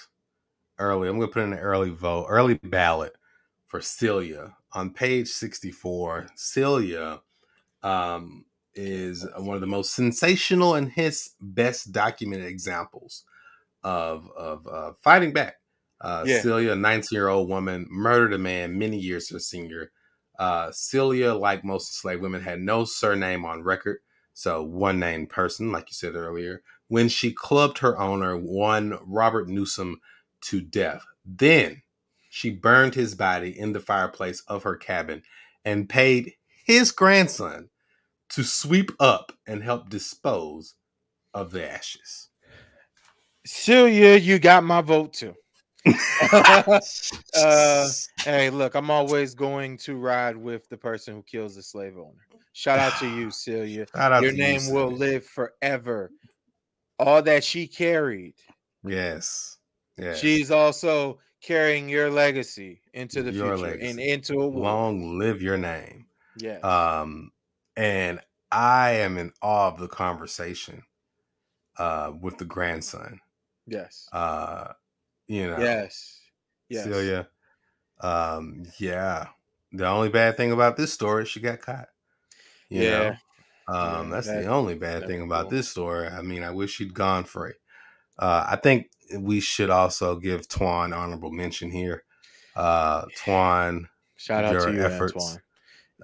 early. I'm going to put in an early vote, early ballot for Celia. On page sixty-four, Celia um, is one of the most sensational and his best documented examples of, of uh, fighting back. Uh, yeah. Celia, a nineteen-year-old woman, murdered a man many years her senior. Uh, Celia, like most enslaved women, had no surname on record. So one named person, like you said earlier, when she clubbed her owner, one Robert Newsom, to death. Then she burned his body in the fireplace of her cabin and paid his grandson to sweep up and help dispose of the ashes. Celia, you got my vote too. uh, hey, look, I'm always going to ride with the person who kills the slave owner. Shout out to you, Celia. Your name you, will Celia. live forever. All that she carried. Yes. yes. She's also carrying your legacy into the your future legacy. and into a world. Long live your name. Yeah. Um, and I am in awe of the conversation uh, with the grandson. Yes. Uh, You know, yes, yes, Celia. Um, yeah. The only bad thing about this story, she got caught. You yeah, know? um, yeah, that's that, the only bad thing about cool. this story. I mean, I wish she'd gone free. Uh, I think we should also give Twan honorable mention here. Uh, Twan, shout out your to you, efforts.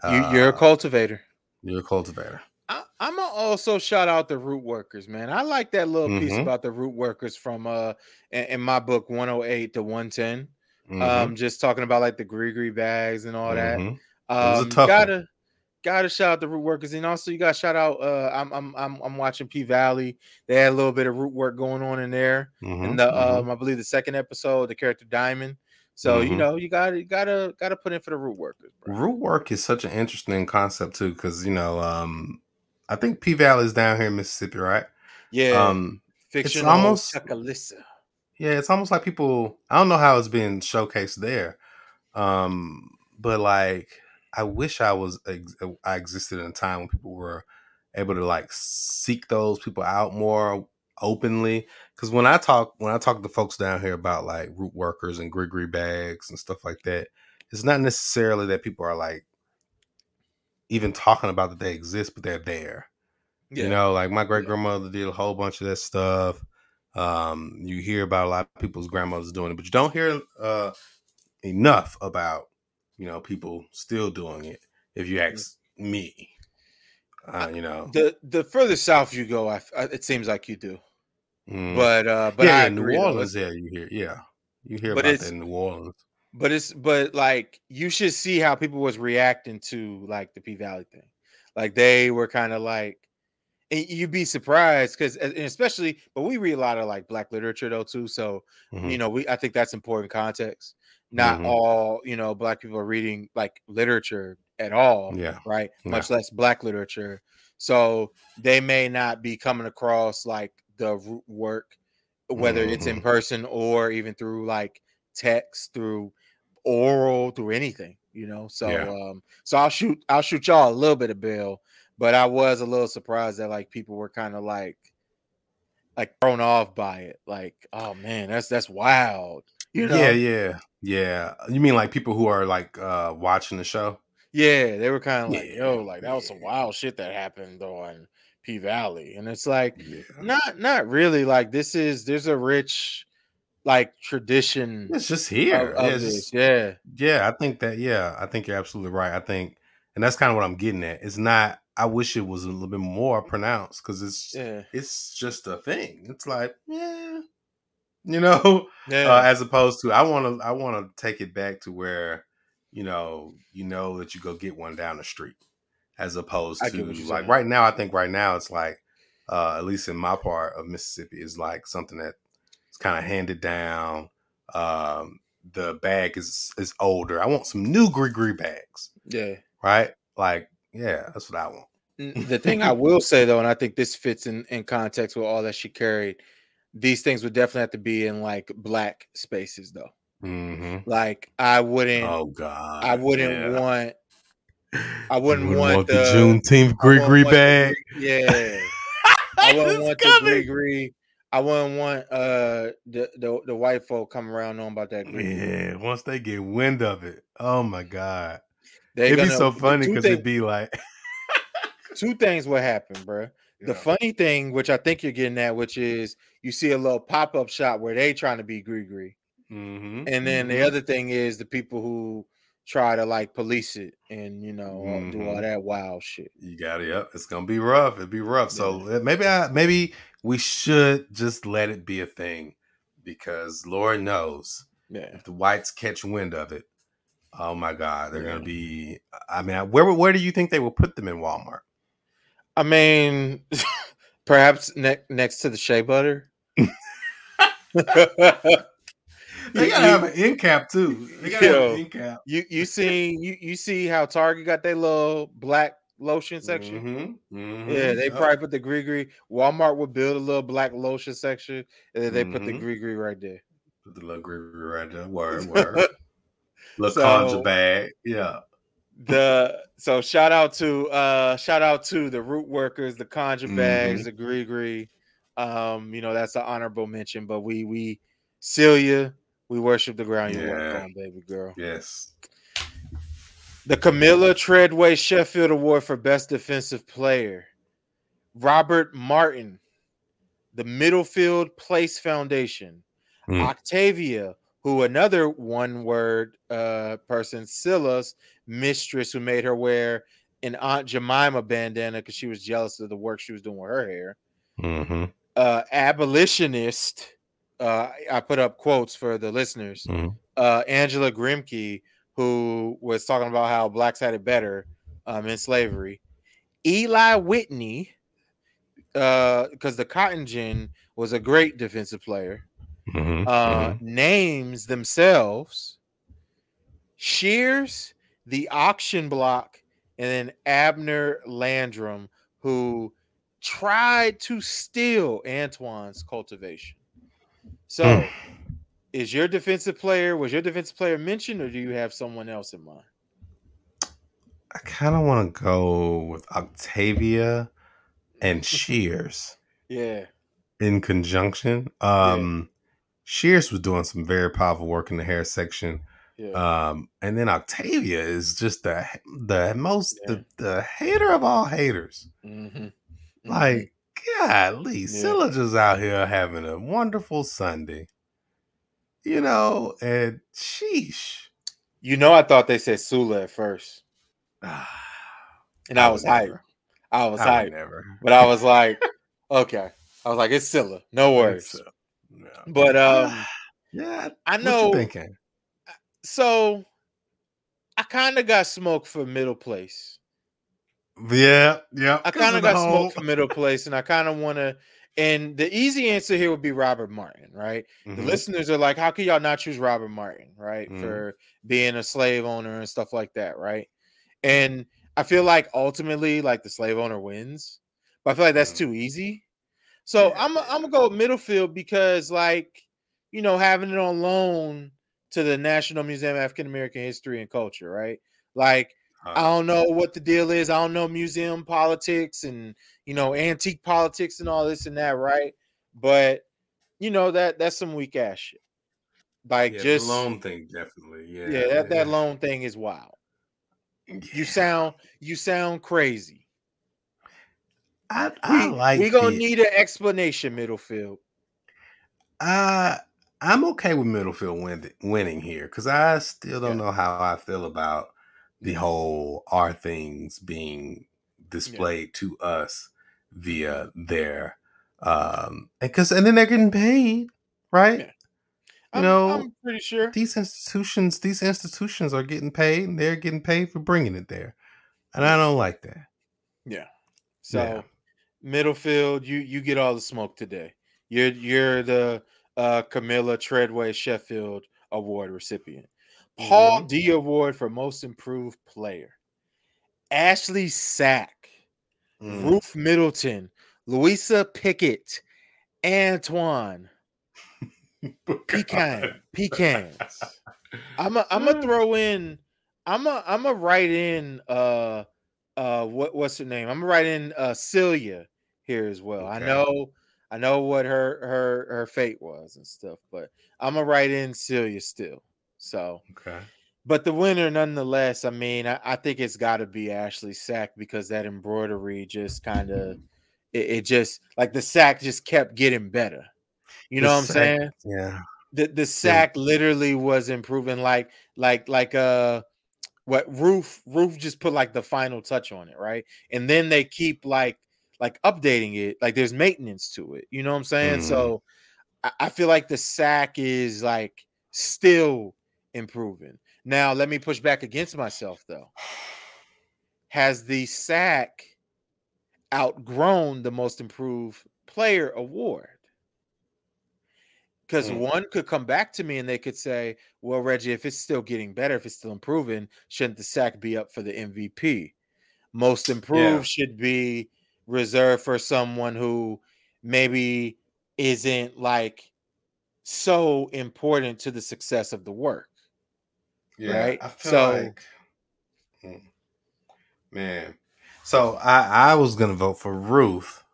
Antoine. You, you're uh, a cultivator. You're a cultivator. I, I'm gonna also shout out the root workers, man. I like that little mm-hmm. piece about the root workers from uh in, in my book one oh eight to one ten. Mm-hmm. Um, just talking about like the gree-gree bags and all that. Mm-hmm. Um, gotta one. gotta shout out the root workers, and also you gotta shout out. Uh, I'm I'm I'm, I'm watching P Valley. They had a little bit of root work going on in there, mm-hmm. in the mm-hmm. um I believe the second episode, the character Diamond. So, mm-hmm. you know, you gotta, gotta, gotta put in for the root workers. Bro. Root work is such an interesting concept too, because you know, um. I think P Valley is down here in Mississippi, right? Yeah. Um, Fictional it's almost, Chuckalissa. Yeah, it's almost like people, I don't know how it's being showcased there. Um, but like, I wish I was, I existed in a time when people were able to like seek those people out more openly. Cause when I talk, when I talk to folks down here about like root workers and gree-gree bags and stuff like that, it's not necessarily that people are like, even talking about that they exist, but they're there. Yeah. You know, like my great grandmother did a whole bunch of that stuff. Um, you hear about a lot of people's grandmothers doing it, but you don't hear uh, enough about, you know, people still doing it. If you ask me, uh, you know, the the further south you go, I, I, it seems like you do. Mm. But uh, but yeah, I agree New Orleans, there you hear, yeah, you hear but about that in New Orleans. But it's but like you should see how people was reacting to like the P Valley thing, like they were kind of like, and you'd be surprised because especially, but we read a lot of like Black literature though too, so mm-hmm. you know we I think that's important context. Not mm-hmm. all you know Black people are reading like literature at all, yeah, right? Yeah. Much less Black literature, so they may not be coming across like the root work, whether mm-hmm. it's in person or even through like text through. Oral through anything, you know. So, yeah. um, so I'll shoot, I'll shoot y'all a little bit of bail, but I was a little surprised that like people were kind of like, like thrown off by it. Like, oh man, that's that's wild. You know? Yeah, yeah, yeah. You mean like people who are like uh watching the show? Yeah, they were kind of like, yeah. yo, like that was some wild shit that happened on P Valley, and it's like, yeah. not not really. Like this is there's a rich. Like tradition, it's just here. Of, yeah, of just, yeah, yeah. I think that. Yeah, I think you're absolutely right. I think, and that's kind of what I'm getting at. It's not. I wish it was a little bit more pronounced because it's. Yeah. It's just a thing. It's like, yeah, you know, yeah. Uh, as opposed to I want to. I want to take it back to where, you know, you know that you go get one down the street, as opposed to like saying. Right now. I think right now it's like, uh, at least in my part of Mississippi, is like something that is kind of handed down. Um, the bag is is older. I want some new gris-gris bags. Yeah. Right. Like, yeah, that's what I want. The thing I will say, though, and I think this fits in, in context with all that she carried, these things would definitely have to be in like black spaces, though. Mm-hmm. Like I wouldn't. Oh God. I wouldn't yeah. want. I wouldn't, wouldn't want, want the, the Juneteenth gris-gris bag. The, yeah. I wouldn't want coming. the gris-gris. I wouldn't want uh the, the the white folk come around knowing about that gris-gris. Yeah. Once they get wind of it, oh my God, They're it'd gonna, be so funny because it'd be like. Two things will happen, bro. The yeah. funny thing, which I think you're getting at, which is you see a little pop-up shop where they trying to be gris-gris. Mm-hmm. And then mm-hmm. the other thing is the people who try to like police it and, you know, mm-hmm. do all that wild shit. You got it. Yep. It's going to be rough. It'd be rough. Yeah. So maybe I, maybe we should just let it be a thing because Lord knows yeah. if the whites catch wind of it, oh my God, they're yeah. going to be, I mean, where where do you think they will put them in Walmart? I mean, perhaps ne- next to the shea butter. They gotta you, have an end cap too. They gotta yo, have an end cap. You you see you, you see how Target got their little black lotion section? Mm-hmm, mm-hmm, yeah, they yep. probably put the gris-gris. Walmart would build a little black lotion section, and then they mm-hmm. put the gris-gris right there. Put the little gris-gris right there. Word word. Little so, conjure bag. Yeah. The so shout out to uh shout out to the root workers, the conjure bags, mm-hmm. the gris-gris. Um, you know, that's an honorable mention, but we we Celia, we worship the ground you yeah. work on, baby girl. Yes. The Camilla Treadway Sheffield Award for Best Defensive Player. Robert Martin, the Middlefield Place Foundation, mm. Octavia, who another one-word uh, person, Scylla's mistress, who made her wear an Aunt Jemima bandana because she was jealous of the work she was doing with her hair. Mm-hmm. Uh, abolitionist, uh, I put up quotes for the listeners, mm-hmm. uh, Angela Grimke, who was talking about how blacks had it better um, in slavery. Eli Whitney, because uh, the cotton gin was a great defensive player. Mm-hmm, uh, mm-hmm. Names themselves, Shears, the auction block, and then Abner Landrum, who tried to steal Antoine's cultivation. So, mm. is your defensive player, was your defensive player mentioned, or do you have someone else in mind? I kind of want to go with Octavia and Shears. Yeah. In conjunction. Um, yeah. Shears was doing some very powerful work in the hair section. Yeah. Um, and then Octavia is just the the most, yeah. the, the hater of all haters. Mm-hmm. Mm-hmm. Like, golly, yeah. Scylla's just out here having a wonderful Sunday. You know, and sheesh. You know, I thought they said Sula at first. And I, I was hyped. I was hyped. But I was like, okay. I was like, it's Scylla. No worries. No. But um, yeah, I know. So I kind of got smoked for middle place. Yeah, yeah. I kind of got home. smoked for middle place, and I kind of want to. And the easy answer here would be Robert Martin, right? Mm-hmm. The listeners are like, "How can y'all not choose Robert Martin, right, mm-hmm. for being a slave owner and stuff like that, right?" And I feel like ultimately, like the slave owner wins, but I feel like that's mm-hmm. too easy. So I'm I'm gonna go with Middlefield because, like, you know, having it on loan to the National Museum of African American History and Culture, right? Like, uh, I don't know what the deal is. I don't know museum politics and, you know, antique politics and all this and that, right? But you know that that's some weak ass shit. Like yeah, just the loan thing, definitely. Yeah, yeah. That, that loan thing is wild. Yeah. You sound you sound crazy. I, I we, like. We're gonna it. need an explanation, Middlefield. Uh I'm okay with Middlefield win, winning here because I still don't yeah. know how I feel about the whole our things being displayed yeah. to us via their um because and, and then they're getting paid, right? Yeah. You I'm, know, I'm pretty sure these institutions these institutions are getting paid and they're getting paid for bringing it there. And I don't like that. Yeah. So yeah. Middlefield, you you get all the smoke today. You're you're the uh, Camilla Treadway Sheffield Award recipient. Paul mm-hmm. D. Award for Most Improved Player. Ashley Sack, mm. Ruth Middleton, Louisa Pickett, Antoine. Pecan, pecans. I'm a, I'm gonna throw in. I'm a, I'm gonna write in. Uh, uh, what what's her name? I'm gonna write in uh, Celia here as well. Okay. I know, I know what her her her fate was and stuff, but I'm gonna write in Celia still. So okay. But the winner, nonetheless, I mean, I, I think it's got to be Ashley Sack because that embroidery just kind of, it, it just, like the sack just kept getting better. You know the what I'm sack, saying? Yeah. The the sack yeah. literally was improving, like, like, like, uh, what Roof, Roof just put like the final touch on it, right? And then they keep like, like updating it, like there's maintenance to it. You know what I'm saying? Mm. So I, I feel like the sack is like still improving. Now, let me push back against myself, though. Has the sack outgrown the Most Improved Player Award? Because mm-hmm. one could come back to me and they could say, well, Reggie, if it's still getting better, if it's still improving, shouldn't the sack be up for the M V P? Most Improved yeah. should be reserved for someone who maybe isn't, like, so important to the success of the work. Yeah, right? I feel so, like, man. So I, I was gonna vote for Ruth.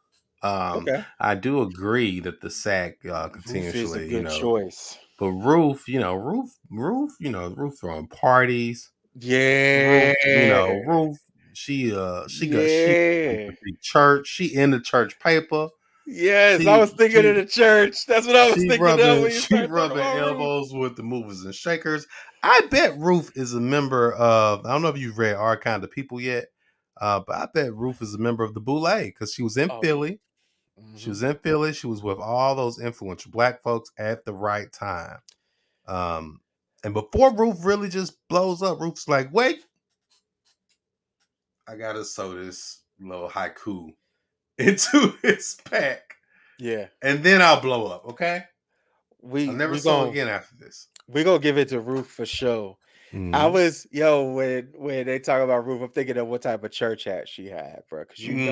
Um, okay. I do agree that the sack uh, continuously, Ruth is a good you know, choice. But Ruth, you know, Ruth, Ruth, you know, Ruth throwing parties. Yeah, Ruth, you know, Ruth. She uh, she got yeah. she church. She in the church paper. Yes, she, I was thinking she, of the church. That's what I was thinking rubbing, of. When you she rubbing elbows with the movers and shakers. I bet Ruth is a member of, I don't know if you've read Our Kind of People yet, uh, but I bet Ruth is a member of the Boule because she was in oh. Philly. Mm-hmm. She was in Philly. She was with all those influential black folks at the right time. Um, and before Ruth really just blows up, Ruth's like, wait, I got to sew this little haiku into his pack, yeah, and then I'll blow up. Okay, we I'll never saw again after this. We're gonna give it to Ruth for sure. Mm. I was yo when when they talk about Ruth, I'm thinking of what type of church hat she had, bro. Because you mm.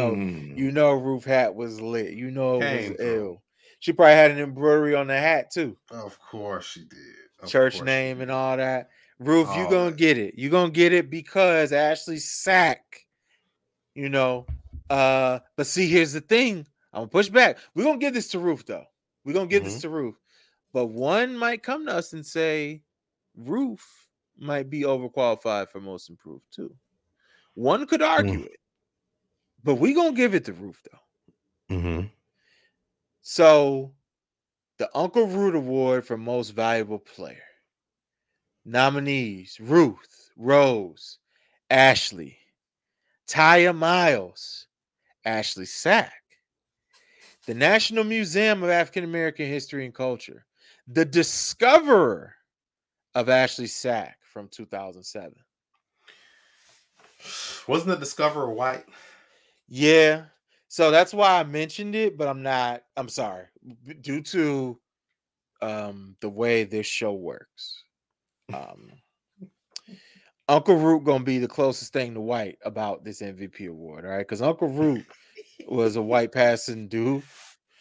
know, you know, Ruth hat was lit. You know, it Came was from. ill. She probably had an embroidery on the hat too. Of course she did. Of church name did. And all that. Ruth, all you gonna that. get it. You gonna get it because Ashley Sack, you know. Uh, but see, here's the thing. I'm gonna push back. We're gonna give this to Ruth, though. We're gonna give mm-hmm. this to Ruth. But one might come to us and say, Ruth might be overqualified for Most Improved, too. One could argue mm-hmm. it, but we're gonna give it to Ruth, though. Mm-hmm. So the Uncle Ruth Award for Most Valuable Player. Nominees: Ruth, Rose, Ashley, Tiya Miles, Ashley Sack, the National Museum of African American History and Culture, the discoverer of Ashley Sack from two thousand seven. Wasn't the discoverer white? Yeah. So that's why I mentioned it, but I'm not, I'm sorry. Due to um, the way this show works. Um Uncle Root gonna be the closest thing to white about this M V P award, all right? Because Uncle Root was a white passing dude,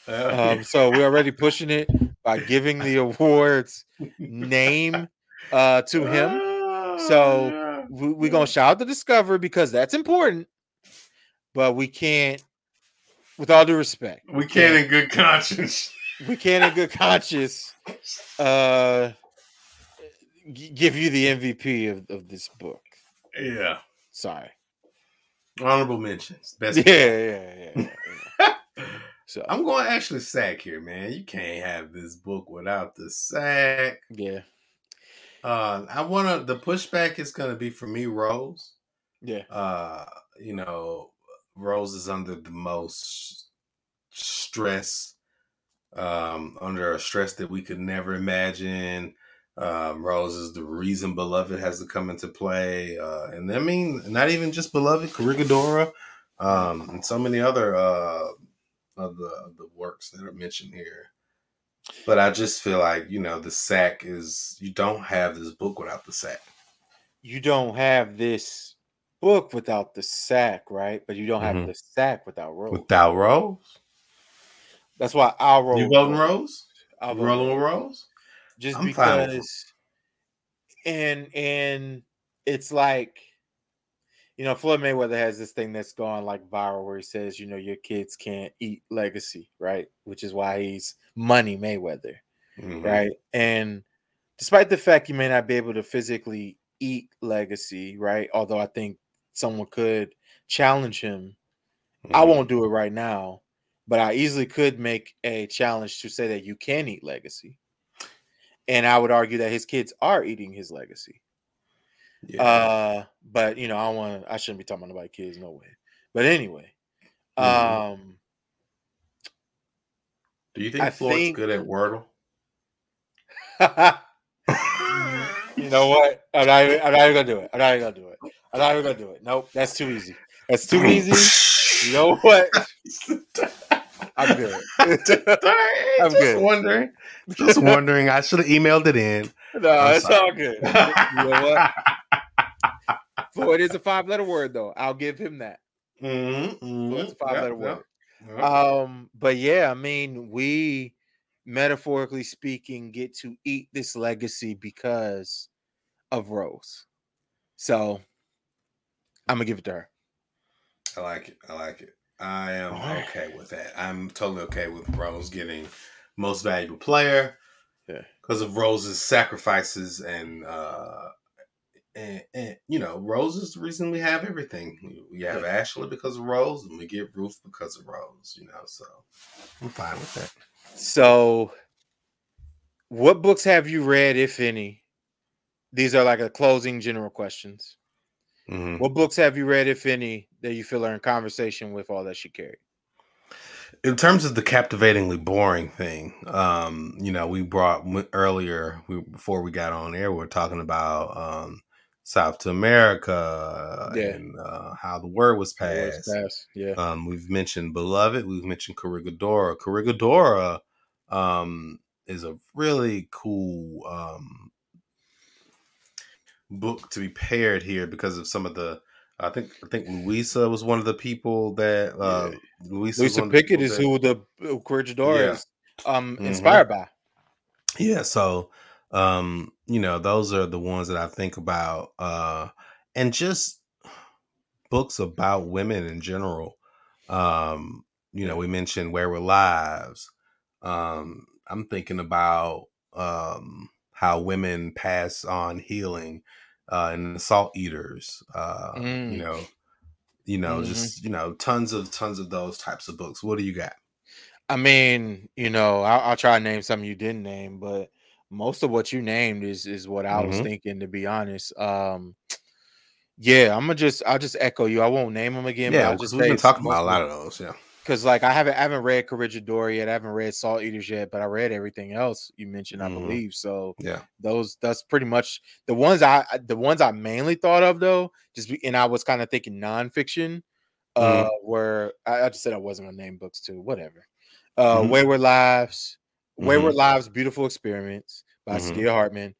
um, so we're already pushing it by giving the award's name uh, to him. So we're we gonna shout out the discovery because that's important, but we can't, with all due respect, we can't in good conscience. We can't in good conscience. Uh, Give you the M V P of, of this book. Yeah. Sorry. Honorable mentions. Best. Yeah, yeah, yeah, yeah, yeah. So I'm going to actually sack here, man. You can't have this book without the sack. Yeah. Uh, I want to. The pushback is going to be for me, Rose. Yeah. Uh, you know, Rose is under the most stress. Um, under a stress that we could never imagine. Um, Rose is the reason Beloved has to come into play. Uh, and I mean, not even just Beloved, Corregidora, um, and so many other uh, of, the, of the works that are mentioned here. But I just feel like, you know, the sack is, you don't have this book without the sack. You don't have this book without the sack, right? But you don't have mm-hmm. the sack without Rose. Without Rose? That's why I'll roll. You voting Rose? I'll you rolling with Rose? Just I'm because, and and it's like, you know, Floyd Mayweather has this thing that's gone like viral where he says, you know, your kids can't eat legacy, right? Which is why he's Money Mayweather, mm-hmm. right? And despite the fact you may not be able to physically eat legacy, right? Although I think someone could challenge him. Mm-hmm. I won't do it right now, but I easily could make a challenge to say that you can eat legacy. And I would argue that his kids are eating his legacy. Yeah. Uh, but, you know, I don't want to, I shouldn't be talking about kids, no way. But anyway. Mm-hmm. Um, Do you think I Floyd's think... good at Wordle? You know what? I'm not even, I'm not even going to do it. I'm not even going to do it. I'm not even going to do it. Nope. That's too easy. That's too easy. You know what? I'm good. I'm just good. wondering. Just wondering. I should have emailed it in. No, I'm it's sorry. all good. You know what? Floyd is a five-letter word, though. I'll give him that. Mm-hmm. Mm-hmm. Floyd's a five-letter yep, word. Yep, yep. Um, but yeah, I mean, we, metaphorically speaking, get to eat this legacy because of Rose. So, I'm going to give it to her. I like it. I like it. I am okay with that. I'm totally okay with Rose getting most valuable player because yeah. of Rose's sacrifices and, uh, and, and, you know, Rose is the reason we have everything. We have yeah. Ashley because of Rose and we get Ruth because of Rose, you know, so I'm fine with that. So what books have you read, if any? These are like a closing general questions. Mm-hmm. What books have you read, if any, that you feel are in conversation with all that she carried? In terms of the captivatingly boring thing, um, you know, we brought earlier, we, before we got on air, we were talking about um, South to America yeah. and uh, how the word was passed. The word was passed. Yeah. Um, we've mentioned Beloved. We've mentioned Corregidora. Corregidora um, is a really cool um book to be paired here because of some of the I think I think Louisa was one of the people that uh yeah. Louisa, Louisa Pickett is that, who the Corregidora yeah. is um mm-hmm. inspired by. Yeah, so um you know those are the ones that I think about uh and just books about women in general. Um you know we mentioned Wayward Lives. Um I'm thinking about um how women pass on healing uh, and the salt eaters, uh, mm. you know, you know, mm-hmm. just, you know, tons of tons of those types of books. What do you got? I mean, you know, I'll, I'll try to name some you didn't name, but most of what you named is, is what I mm-hmm. was thinking, to be honest. Um, yeah, I'm gonna just I'll just echo you. I won't name them again. Yeah, because we've been talking about a lot of those. Yeah. Because like I haven't I haven't read Corregidora yet, I haven't read Salt Eaters yet, but I read everything else you mentioned, I mm-hmm. believe. So yeah, those that's pretty much the ones I the ones I mainly thought of though. Just be, and I was kind of thinking nonfiction, uh, mm-hmm. where I, I just said I wasn't gonna name books too. Whatever. Uh, mm-hmm. Wayward Lives, mm-hmm. Wayward Lives, Beautiful Experiments by mm-hmm. Saidiya Hartman,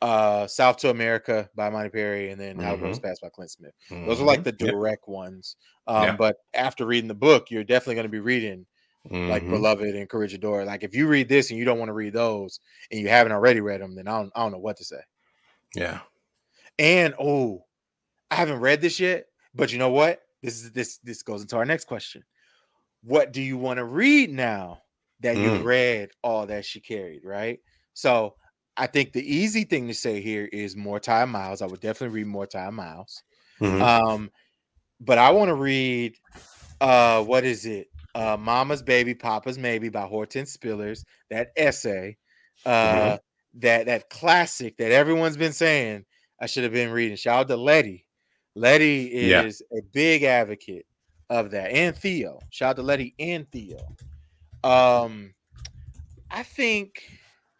uh, South to America by Monty Perry, and then How It Goes Past by Clint Smith. Mm-hmm. Those are like the direct yep. ones. Um, yeah. But after reading the book, you're definitely going to be reading mm-hmm. like Beloved and Corregidora. Like if you read this and you don't want to read those and you haven't already read them, then I don't, I don't know what to say. Yeah. And, oh, I haven't read this yet, but you know what? This is this, this goes into our next question. What do you want to read now that mm. you've read all that she carried? Right. So I think the easy thing to say here is more Tiya Miles. I would definitely read more Tiya Miles. Mm-hmm. Um, But I want to read, uh, what is it? Uh, Mama's Baby, Papa's Maybe by Hortense Spillers. That essay, uh, mm-hmm. that that classic that everyone's been saying I should have been reading. Shout out to Letty. Letty is yeah. a big advocate of that, and Theo. Shout out to Letty and Theo. Um, I think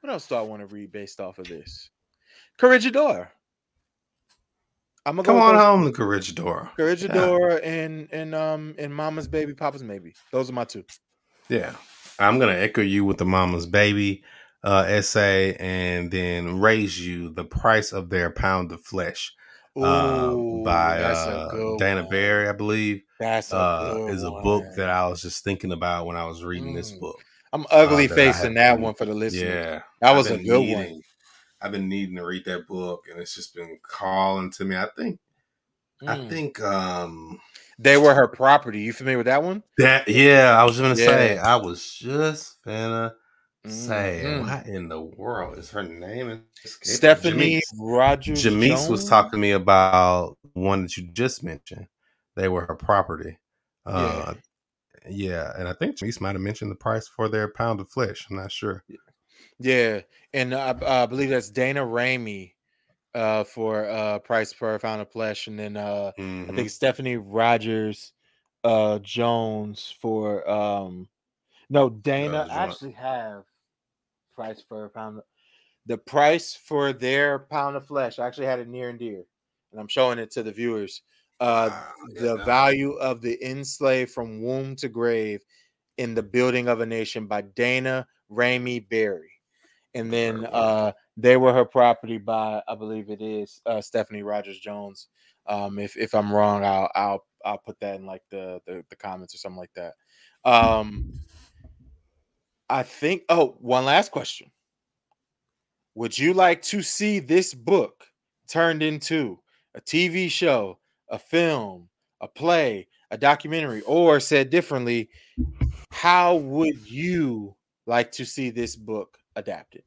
what else do I want to read based off of this? Corregidora. I'm gonna come go on home to Corregidora. Corregidora yeah. and and um and Mama's Baby, Papa's Maybe. Those are my two. Yeah, I'm gonna echo you with the Mama's Baby uh, essay, and then raise you The Price of Their Pound of Flesh uh, Ooh, by uh, Dana one. Barry, I believe. That's a uh, good is a book one. That I was just thinking about when I was reading mm. this book. I'm ugly uh, facing that, that one for the listeners. Yeah, that was a good needing, one. I've been needing to read that book, and it's just been calling to me. I think, mm. I think, um, They Were Her Property. You familiar with that one? That yeah, I was just gonna yeah. say. I was just gonna mm. say, mm. what in the world is her name? Stephanie Rogers. Jameis was talking to me about one that you just mentioned. They Were Her Property. Yeah. Uh, yeah, and I think Jameis might have mentioned The Price for Their Pound of Flesh. I'm not sure. Yeah, and I, I believe that's Dana Ramey uh, for uh, Price for a Pound of Flesh, and then uh, mm-hmm. I think Stephanie Rogers uh, Jones for um, no Dana. Uh, I actually have Price for a Pound of, The Price for Their Pound of Flesh. I actually had it near and dear, and I'm showing it to the viewers. Uh, the value of the enslaved from womb to grave in the building of a nation by Dana Ramey Berry. And then uh, They Were Her Property by, I believe it is uh, Stephanie Rogers Jones. Um, if, if I'm wrong, I'll, I'll, I'll put that in like the, the, the comments or something like that. Um, I think, oh, one last question. Would you like to see this book turned into a T V show, a film, a play, a documentary, or said differently, how would you like to see this book adapted?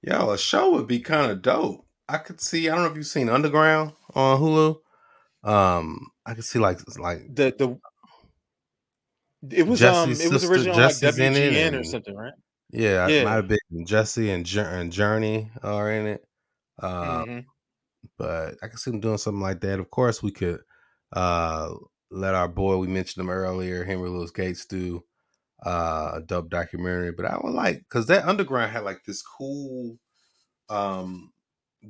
Yo, a show would be kind of dope. I could see, I don't know if you've seen Underground on Hulu. Um, I could see like like the the it was Jesse's um it was originally like W G N or something, right? Yeah, yeah. It might have been Jesse and, Jer- and Journey are in it. Um mm-hmm. But I can see them doing something like that. Of course, we could uh, let our boy, we mentioned him earlier, Henry Louis Gates, do uh, a dub documentary. But I would like, because that Underground had like this cool um,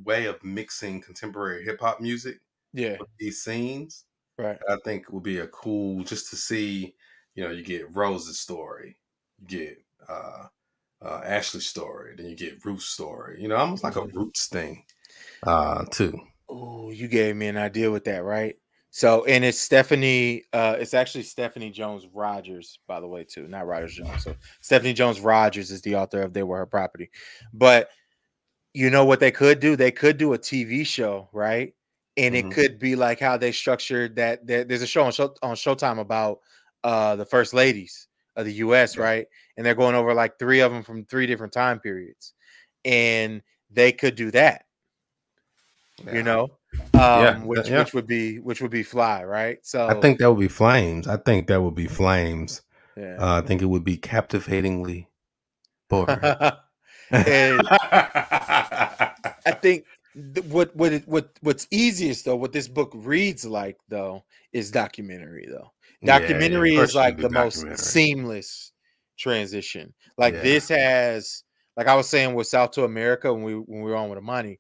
way of mixing contemporary hip hop music yeah. with these scenes. Right. I think would be a cool, just to see, you know, you get Rose's story, you get uh, uh, Ashley's story, then you get Ruth's story, you know, almost like a Roots thing. Uh, too. Oh, you gave me an idea with that, right? So, and it's Stephanie. Uh, it's actually Stephanie Jones Rogers, by the way, too. Not Rogers Jones. So Stephanie Jones Rogers is the author of "They Were Her Property." But you know what they could do? They could do a T V show, right? And mm-hmm. it could be like how they structured that. that there's a show on, show on Showtime about uh, the first ladies of the U S, right? And they're going over like three of them from three different time periods, and they could do that. You know, um, yeah, which, yeah. which would be which would be fly, right? So I think that would be flames. I think that would be flames. Yeah. Uh, I think it would be captivatingly boring. And I think th- what what it, what what's easiest though, what this book reads like though, is documentary though. Documentary yeah, is like the most seamless transition. Like yeah. this has, like I was saying with South to America when we when we were on with Imani.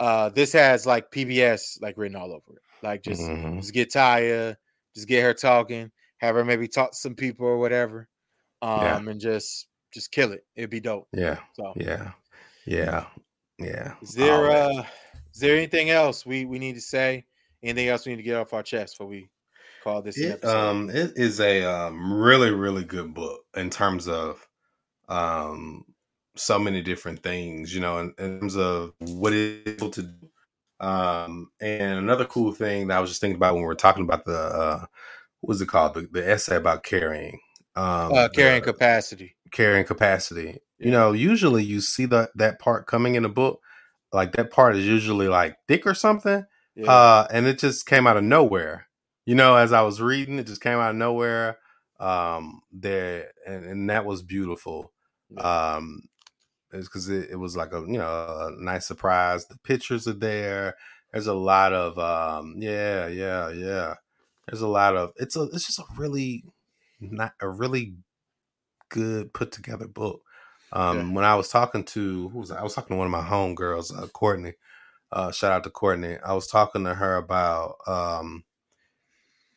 Uh, this has like P B S like written all over it. Like just, mm-hmm. just get Tiya, just get her talking, have her maybe talk to some people or whatever, um, yeah. and just just kill it. It'd be dope. Yeah. So yeah, yeah, yeah. Is there uh, is there anything else we, we need to say? Anything else we need to get off our chest before we call this? It, an episode? Um, it is a um, really really good book in terms of um. so many different things, you know, in, in terms of what it's able to do. Um, and another cool thing that I was just thinking about when we were talking about the, uh, what was it called? The, the essay about carrying. Um, uh, carrying the, capacity. Carrying capacity. You know, usually you see the, that part coming in a book. Like that part is usually like thick or something. Yeah. Uh, and it just came out of nowhere. You know, as I was reading, it just came out of nowhere. Um, there, and, and that was beautiful. Yeah. Um, It's because it, it was like a, you know, a nice surprise. The pictures are there. There's a lot of, um, yeah, yeah, yeah. There's a lot of, it's a, it's just a really, not a really good put together book. Um, yeah. When I was talking to, who was I? I was talking to one of my homegirls, uh, Courtney. Uh, shout out to Courtney. I was talking to her about um,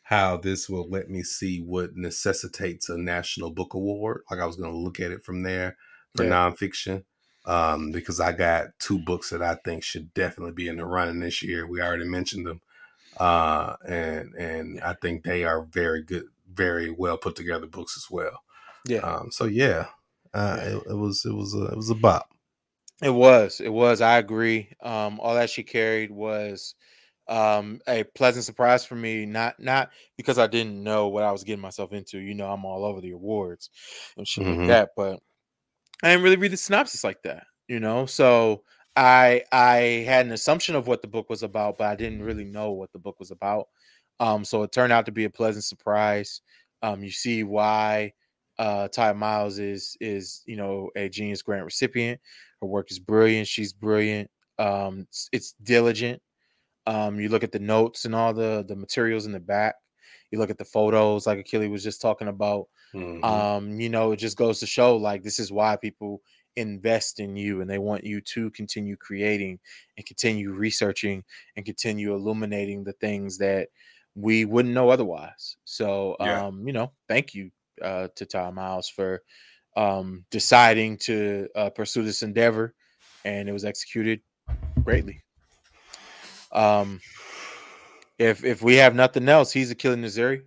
how this will let me see what necessitates a National Book Award. Like I was going to look at it from there for yeah. nonfiction um, because I got two books that I think should definitely be in the running this year. We already mentioned them. Uh, and, and I think they are very good, very well put together books as well. Yeah. Um, so yeah, uh, yeah. It, it was, it was, a, it was a bop. It was, it was, I agree. Um, all that she carried was, um, a pleasant surprise for me. Not, not because I didn't know what I was getting myself into, you know, I'm all over the awards and shit mm-hmm. like that, but I didn't really read the synopsis like that, you know? So, I I had an assumption of what the book was about, but I didn't really know what the book was about. Um, so it turned out to be a pleasant surprise. Um, you see why uh, Tiya Miles is is you know a genius grant recipient. Her work is brilliant. She's brilliant. Um, it's, it's diligent. Um, you look at the notes and all the the materials in the back. You look at the photos, like Akili was just talking about. Mm-hmm. Um, you know, it just goes to show like this is why people invest in you and they want you to continue creating and continue researching and continue illuminating the things that we wouldn't know otherwise. So, yeah. um, you know, thank you uh, to Tiya Miles for um, deciding to uh, pursue this endeavor, and it was executed greatly. Um, if, if we have nothing else, he's Akili Naziri.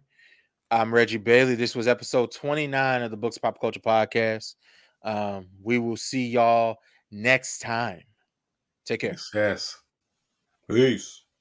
I'm Reggie Bailey. This was episode twenty-nine of the Books Pop Culture Podcast. Um, we will see y'all next time. Take care. Yes. Peace.